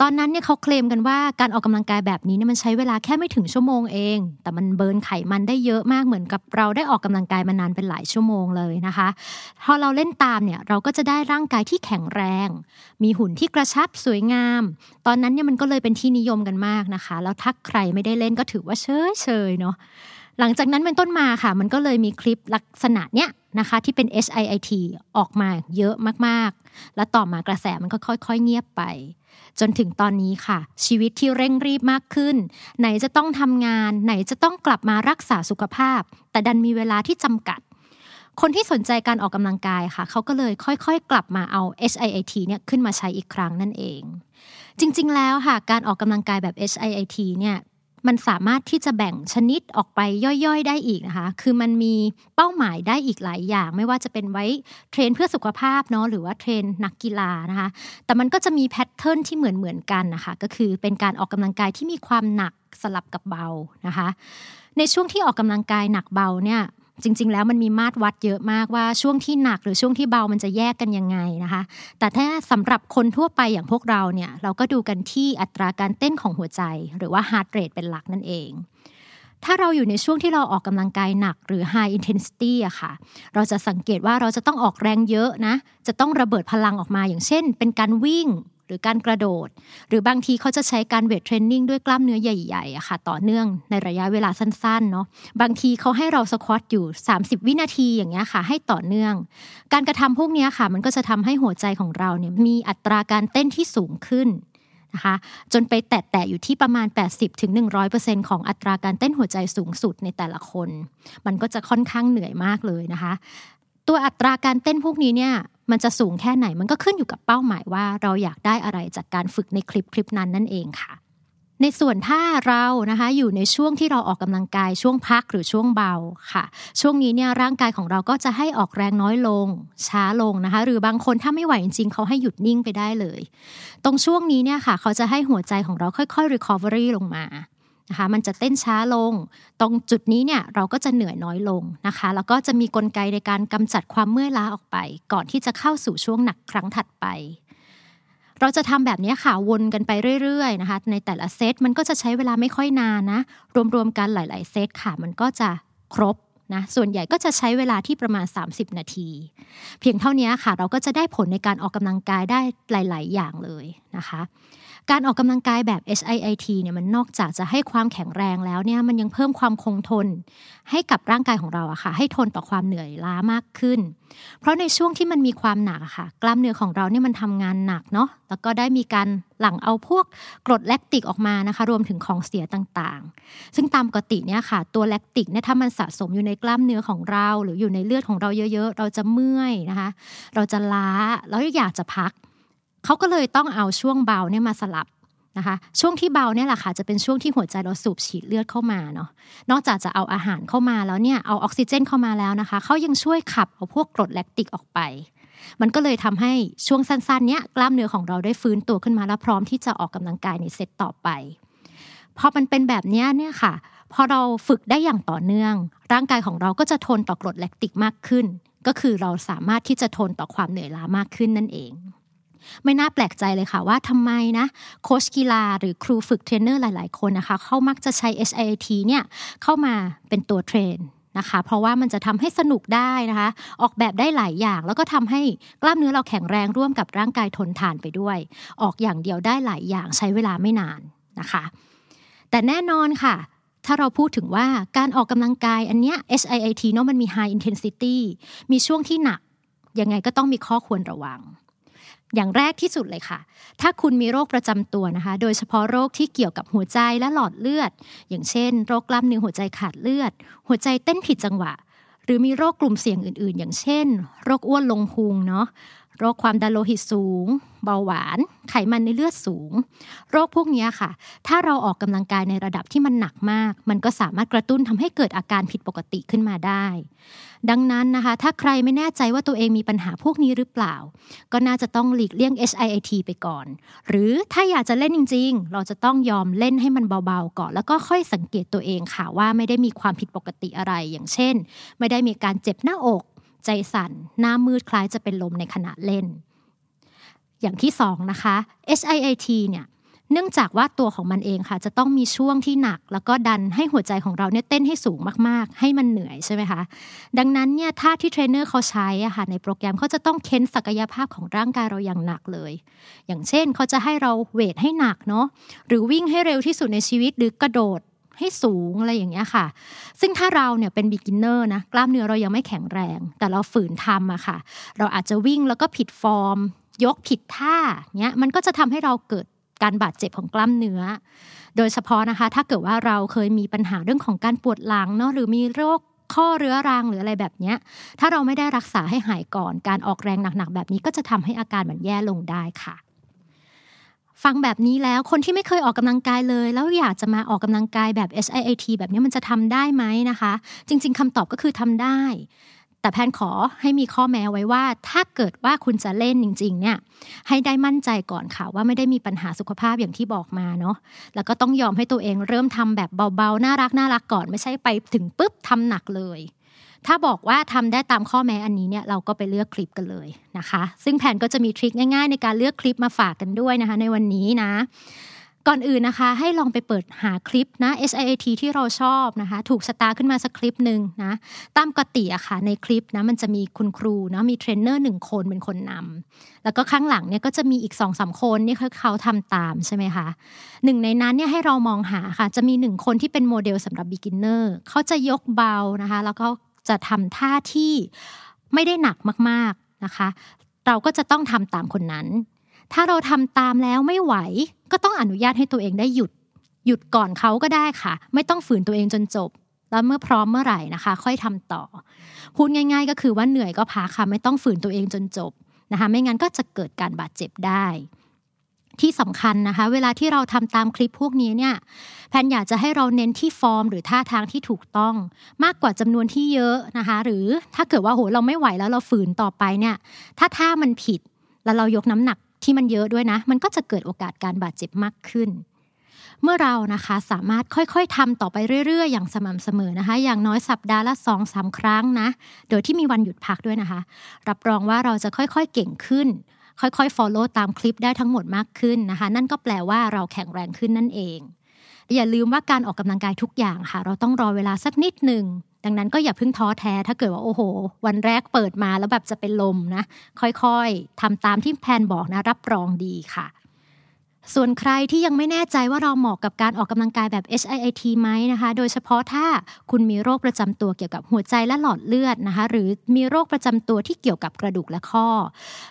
ตอนนั้นเนี่ยเขาเคลมกันว่าการออกกำลังกายแบบนี้เนี่ยมันใช้เวลาแค่ไม่ถึงชั่วโมงเองแต่มันเบิร์นไขมันได้เยอะมากเหมือนกับเราได้ออกกำลังกายมานานเป็นหลายชั่วโมงเลยนะคะพอเราเล่นตามเนี่ยเราก็จะได้ร่างกายที่แข็งแรงมีหุ่นที่กระชับสวยงามตอนนั้นเนี่ยมันก็เลยเป็นที่นิยมกันมากนะคะแล้วถ้าใครไม่ได้เล่นก็ถือว่าเฉยๆเนาะหลังจากนั้นเป็นต้นมาค่ะมันก็เลยมีคลิปลักษณะเนี้ยนะคะที่เป็น เอช ไอ ไอ ที ออกมาเยอะมากๆและต่อมากระแสมันก็ค่อยๆเงียบไปจนถึงตอนนี้ค่ะชีวิตที่เร่งรีบมากขึ้นไหนจะต้องทำงานไหนจะต้องกลับมารักษาสุขภาพแต่ดันมีเวลาที่จำกัดคนที่สนใจการออกกำลังกายค่ะเขาก็เลยค่อยๆกลับมาเอา เอช ไอ ไอ ที เนี่ยขึ้นมาใช้อีกครั้งนั่นเองจริงๆแล้วค่ะการออกกำลังกายแบบ เอช ไอ ไอ ที เนี่ยมันสามารถที่จะแบ่งชนิดออกไปย่อยๆได้อีกนะคะคือมันมีเป้าหมายได้อีกหลายอย่างไม่ว่าจะเป็นไว้เทรนเพื่อสุขภาพเนาะหรือว่าเทรนนักกีฬานะคะแต่มันก็จะมีแพทเทิร์นที่เหมือนๆกันนะคะก็คือเป็นการออกกำลังกายที่มีความหนักสลับกับเบานะคะในช่วงที่ออกกำลังกายหนักเบาเนี่ยจริงๆแล้วมันมีมาตรวัดเยอะมากว่าช่วงที่หนักหรือช่วงที่เบามันจะแยกกันยังไงนะคะแต่ถ้าสำหรับคนทั่วไปอย่างพวกเราเนี่ยเราก็ดูกันที่อัตราการเต้นของหัวใจหรือว่า heart rate เป็นหลักนั่นเองถ้าเราอยู่ในช่วงที่เราออกกำลังกายหนักหรือ high intensity อะค่ะเราจะสังเกตว่าเราจะต้องออกแรงเยอะนะจะต้องระเบิดพลังออกมาอย่างเช่นเป็นการวิ่งหรือการกระโดดหรือบางทีเขาจะใช้การเวทเทรนนิ่งด้วยกล้ามเนื้อใหญ่ๆอะค่ะต่อเนื่องในระยะเวลาสั้นๆเนาะบางทีเขาให้เราสควอตอยู่สามสิบวินาทีอย่างเงี้ยค่ะให้ต่อเนื่องการกระทำพวกนี้ค่ะมันก็จะทำให้หัวใจของเราเนี่ยมีอัตราการเต้นที่สูงขึ้นนะคะจนไปแตะๆอยู่ที่ประมาณ แปดสิบถึงหนึ่งร้อยเปอร์เซ็นต์ ของอัตราการเต้นหัวใจสูงสุดในแต่ละคนมันก็จะค่อนข้างเหนื่อยมากเลยนะคะตัวอัตราการเต้นพวกนี้เนี่ยมันจะสูงแค่ไหนมันก็ขึ้นอยู่กับเป้าหมายว่าเราอยากได้อะไรจากการฝึกในคลิปคลิปนั้นนั่นเองค่ะในส่วนถ้าเรานะคะอยู่ในช่วงที่เราออกกำลังกายช่วงพักหรือช่วงเบาค่ะช่วงนี้เนี่ยร่างกายของเราก็จะให้ออกแรงน้อยลงช้าลงนะคะหรือบางคนถ้าไม่ไหวจริงๆเขาให้หยุดนิ่งไปได้เลยตรงช่วงนี้เนี่ยค่ะเขาจะให้หัวใจของเราค่อยๆ recovery ลงมานะคะมันจะเต้นช้าลงตรงจุดนี้เนี่ยเราก็จะเหนื่อยน้อยลงนะคะแล้วก็จะมีกลไกในการกำจัดความเมื่อยล้าออกไปก่อนที่จะเข้าสู่ช่วงหนักครั้งถัดไปเราจะทำแบบนี้ค่ะวนกันไปเรื่อยๆนะคะในแต่ละเซตมันก็จะใช้เวลาไม่ค่อยนานนะรวมๆกันหลายๆเซตค่ะมันก็จะครบนะส่วนใหญ่ก็จะใช้เวลาที่ประมาณสามสิบนาทีเพียงเท่านี้ค่ะเราก็จะได้ผลในการออกกำลังกายได้หลายๆอย่างเลย นะคะการออกกำลังกายแบบ เอช ไอ ไอ ที เนี่ยมันนอกจากจะให้ความแข็งแรงแล้วเนี่ยมันยังเพิ่มความคงทนให้กับร่างกายของเราอะค่ะให้ทนต่อความเหนื่อยล้ามากขึ้นเพราะในช่วงที่มันมีความหนักอะค่ะกล้ามเนื้อของเราเนี่ยมันทำงานหนักเนาะแล้วก็ได้มีการหลั่งเอาพวกกรดแลคติกออกมานะคะรวมถึงของเสียต่างๆซึ่งตามปกติเนี่ยค่ะตัวแลคติกเนี่ยถ้ามันสะสมอยู่ในกล้ามเนื้อของเราหรืออยู่ในเลือดของเราเยอะๆเราจะเมื่อยนะคะเราจะล้าแล้วอยากจะพักเขาก็เลยต้องเอาช่วงเบาเนี่ยมาสลับนะคะช่วงที่เบาเนี่ยแหละค่ะจะเป็นช่วงที่หัวใจเราสูบฉีดเลือดเข้ามาเนาะนอกจากจะเอาอาหารเข้ามาแล้วเนี่ยเอาออกซิเจนเข้ามาแล้วนะคะเขายังช่วยขับเอาพวกกรดแลคติกออกไปมันก็เลยทำให้ช่วงสั้นๆเนี้ยกล้ามเนื้อของเราได้ฟื้นตัวขึ้นมาและพร้อมที่จะออกกำลังกายในเซตต่อไปพอมันเป็นแบบนี้เนี่ยค่ะพอเราฝึกได้อย่างต่อเนื่องร่างกายของเราก็จะทนต่อกรดแลคติกมากขึ้นก็คือเราสามารถที่จะทนต่อความเหนื่อยล้ามากขึ้นนั่นเองไม่น่าแปลกใจเลยค่ะว่าทำไมนะโค้ชกีฬาหรือครูฝึกเทรนเนอร์หลายๆคนนะคะเขามักจะใช้ เอช ไอ ไอ ที เนี่ยเข้ามาเป็นตัวเทรนนะคะเพราะว่ามันจะทำให้สนุกได้นะคะออกแบบได้หลายอย่างแล้วก็ทำให้กล้ามเนื้อเราแข็งแรงร่วมกับร่างกายทนทานไปด้วยออกอย่างเดียวได้หลายอย่างใช้เวลาไม่นานนะคะแต่แน่นอนค่ะถ้าเราพูดถึงว่าการออกกำลังกายอันเนี้ย เอช ไอ ไอ ที เนาะมันมี high intensity มีช่วงที่หนักยังไงก็ต้องมีข้อควรระวังอย่างแรกที่สุดเลยค่ะถ้าคุณมีโรคประจำตัวนะคะโดยเฉพาะโรคที่เกี่ยวกับหัวใจและหลอดเลือดอย่างเช่นโรคกล้ามเนื้อหัวใจขาดเลือดหัวใจเต้นผิดจังหวะหรือมีโรคกลุ่มเสี่ยงอื่นๆอย่างเช่นโรคอ้วนลงพุงเนาะโรคความดันโลหิตสูงเบาหวานไขมันในเลือดสูงโรคพวกนี้ค่ะถ้าเราออกกำลังกายในระดับที่มันหนักมากมันก็สามารถกระตุ้นทำให้เกิดอาการผิดปกติขึ้นมาได้ดังนั้นนะคะถ้าใครไม่แน่ใจว่าตัวเองมีปัญหาพวกนี้หรือเปล่าก็น่าจะต้องหลีกเลี่ยง เอช ไอ ไอ ที ไปก่อนหรือถ้าอยากจะเล่นจริงๆเราจะต้องยอมเล่นให้มันเบาๆก่อนแล้วก็ค่อยสังเกตตัวเองค่ะว่าไม่ได้มีความผิดปกติอะไรอย่างเช่นไม่ได้มีการเจ็บหน้าอกใจสั่นหน้ามืดคล้ายจะเป็นลมในขณะเล่นอย่างที่สองนะคะ เอช ไอ ไอ ที เนี่ยเนื่องจากว่าตัวของมันเองค่ะจะต้องมีช่วงที่หนักแล้วก็ดันให้หัวใจของเราเนี่ยเต้นให้สูงมากๆให้มันเหนื่อยใช่ไหมคะดังนั้นเนี่ยท่าที่เทรนเนอร์เขาใช้อะค่ะในโปรแกรมเขาจะต้องเค้นศักยภาพของร่างกายเราอย่างหนักเลยอย่างเช่นเขาจะให้เราเวทให้หนักเนาะหรือวิ่งให้เร็วที่สุดในชีวิตหรือกระโดดให้สูงอะไรอย่างเงี้ยค่ะซึ่งถ้าเราเนี่ยเป็น beginner นะกล้ามเนื้อเรายังไม่แข็งแรงแต่เราฝืนทำอะค่ะเราอาจจะวิ่งแล้วก็ผิดฟอร์มยกผิดท่าเงี้ยมันก็จะทำให้เราเกิดการบาดเจ็บของกล้ามเนื้อโดยเฉพาะนะคะถ้าเกิดว่าเราเคยมีปัญหาเรื่องของการปวดหลังเนาะหรือมีโรคข้อเรื้อรังหรืออะไรแบบเนี้ยถ้าเราไม่ได้รักษาให้หายก่อนการออกแรงหนักๆแบบนี้ก็จะทำให้อาการมันแย่ลงได้ค่ะฟังแบบนี้แล้วคนที่ไม่เคยออกกำลังกายเลยแล้วอยากจะมาออกกำลังกายแบบ เอช ไอ ไอ ที แบบนี้มันจะทำได้ไหมนะคะจริงๆคำตอบก็คือทำได้แต่แพนขอให้มีข้อแม้ไว้ว่าถ้าเกิดว่าคุณจะเล่นจริงๆเนี่ยให้ได้มั่นใจก่อนค่ะว่าไม่ได้มีปัญหาสุขภาพอย่างที่บอกมาเนาะแล้วก็ต้องยอมให้ตัวเองเริ่มทำแบบเบาๆน่ารักน่ารักก่อนไม่ใช่ไปถึงปุ๊บทำหนักเลยถ้าบอกว่าทำได้ตามข้อแม้อันนี้เนี่ยเราก็ไปเลือกคลิปกันเลยนะคะซึ่งแพนก็จะมีทริคง่ายๆในการเลือกคลิปมาฝากกันด้วยนะคะในวันนี้นะก่อนอื่นนะคะให้ลองไปเปิดหาคลิปนะ เอช ไอ ไอ ที ที่เราชอบนะคะถูกชะตาขึ้นมาสักคลิปนึงนะตามปกติอะค่ะในคลิปนะมันจะมีคุณครูนะมีเทรนเนอร์หนึ่งคนเป็นคนนำแล้วก็ข้างหลังเนี่ยก็จะมีอีก สองสาม คนนี่คือเขาทำตามใช่ไหมคะหนึ่งในนั้นเนี่ยให้เรามองหาค่ะจะมีหนึ่งคนที่เป็นโมเดลสำหรับ beginner เขาจะยกเบานะคะแล้วก็จะทำท่าที่ไม่ได้หนักมากๆนะคะเราก็จะต้องทำตามคนนั้นถ้าเราทำตามแล้วไม่ไหวก็ต้องอนุญาตให้ตัวเองได้หยุดหยุดก่อนเขาก็ได้ค่ะไม่ต้องฝืนตัวเองจนจบแล้วเมื่อพร้อมเมื่อไหร่นะคะค่อยทำต่อพูดง่ายๆก็คือว่าเหนื่อยก็พักค่ะไม่ต้องฝืนตัวเองจนจบนะคะไม่งั้นก็จะเกิดการบาดเจ็บได้ที่สำคัญนะคะเวลาที่เราทำตามคลิปพวกนี้เนี่ยแพนอยากจะให้เราเน้นที่ฟอร์มหรือท่าทางที่ถูกต้องมากกว่าจำนวนที่เยอะนะคะหรือถ้าเกิดว่าโหเราไม่ไหวแล้วเราฝืนต่อไปเนี่ยถ้าท่ามันผิดแล้วเรายกน้ำหนักที่มันเยอะด้วยนะมันก็จะเกิดโอกาสการบาดเจ็บมากขึ้นเมื่อเรานะคะสามารถค่อยๆทำต่อไปเรื่อยๆอย่างสม่ำเสมอนะคะอย่างน้อยสัปดาห์ละ สองถึงสาม ครั้งนะโดยที่มีวันหยุดพักด้วยนะคะรับรองว่าเราจะค่อยๆเก่งขึ้นค่อยๆ follow ตามคลิปได้ทั้งหมดมากขึ้นนะคะนั่นก็แปลว่าเราแข็งแรงขึ้นนั่นเองอย่าลืมว่าการออกกำลังกายทุกอย่างค่ะเราต้องรอเวลาสักนิดนึงดังนั้นก็อย่าเพิ่งท้อแท้ถ้าเกิดว่าโอ้โหวันแรกเปิดมาแล้วแบบจะเป็นลมนะค่อยๆทำตามที่แพลนบอกนะรับรองดีค่ะ ส่วนใครที่ยังไม่แน่ใจว่าเราเหมาะกับการออกกำลังกายแบบ เอช ไอ ไอ ที ไหมนะคะโดยเฉพาะถ้าคุณมีโรคประจำตัวเกี่ยวกับหัวใจและหลอดเลือดนะคะหรือมีโรคประจำตัวที่เกี่ยวกับกระดูกและข้อ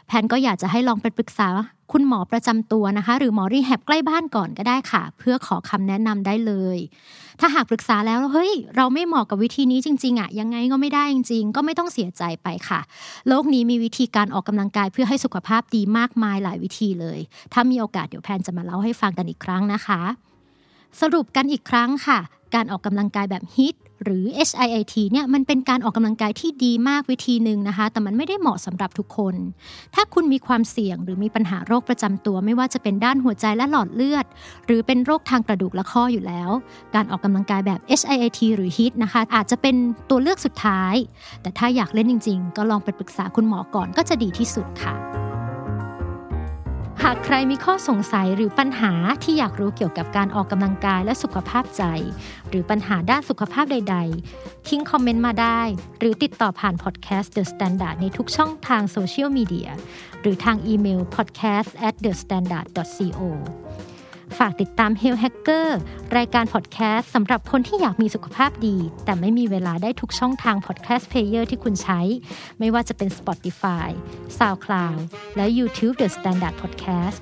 แพนก็อยากจะให้ลองไปปรึกษาคุณหมอประจำตัวนะคะหรือหมอรีแฮบใกล้บ้านก่อนก็ได้ค่ะเพื่อขอคำแนะนำได้เลยถ้าหากปรึกษาแล้วเฮ้ยเราไม่เหมาะกับวิธีนี้จริงๆอ่ะยังไงก็ไม่ได้จริงๆก็ไม่ต้องเสียใจไปค่ะโลกนี้มีวิธีการออกกำลังกายเพื่อให้สุขภาพดีมากมายหลายวิธีเลยถ้ามีโอกาสเดี๋ยวแพนจะมาเล่าให้ฟังกันอีกครั้งนะคะสรุปกันอีกครั้งค่ะการออกกำลังกายแบบ เอช ไอ ไอ ที หรือ เอช ไอ ไอ ที เนี่ยมันเป็นการออกกำลังกายที่ดีมากวิธีหนึ่งนะคะแต่มันไม่ได้เหมาะสำหรับทุกคนถ้าคุณมีความเสี่ยงหรือมีปัญหาโรคประจำตัวไม่ว่าจะเป็นด้านหัวใจและหลอดเลือดหรือเป็นโรคทางกระดูกและข้ออยู่แล้วการออกกำลังกายแบบ เอช ไอ ไอ ที หรือ เอช ไอ ไอ ที นะคะอาจจะเป็นตัวเลือกสุดท้ายแต่ถ้าอยากเล่นจริงๆก็ลองไปปรึกษาคุณหมอก่อนก็จะดีที่สุดค่ะหากใครมีข้อสงสัยหรือปัญหาที่อยากรู้เกี่ยวกับการออกกำลังกายและสุขภาพใจหรือปัญหาด้านสุขภาพใดๆทิ้งคอมเมนต์มาได้หรือติดต่อผ่านพอดแคสต์ The Standard ในทุกช่องทางโซเชียลมีเดียหรือทางอีเมล podcast at the standard dot co ฝากติดตาม Health Hacker รายการพอดแคสต์สำหรับคนที่อยากมีสุขภาพดีแต่ไม่มีเวลาได้ทุกช่องทางพอดแคสต์เพลเยอร์ที่คุณใช้ไม่ว่าจะเป็น Spotify, SoundCloud และ YouTube The Standard Podcast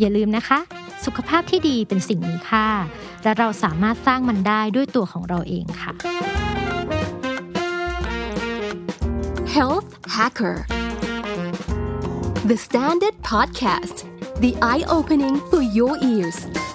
อย่าลืมนะคะสุขภาพที่ดีเป็นสิ่งมีค่าและเราสามารถสร้างมันได้ด้วยตัวของเราเองค่ะ Health Hacker The Standard Podcast The eye-opening for your ears.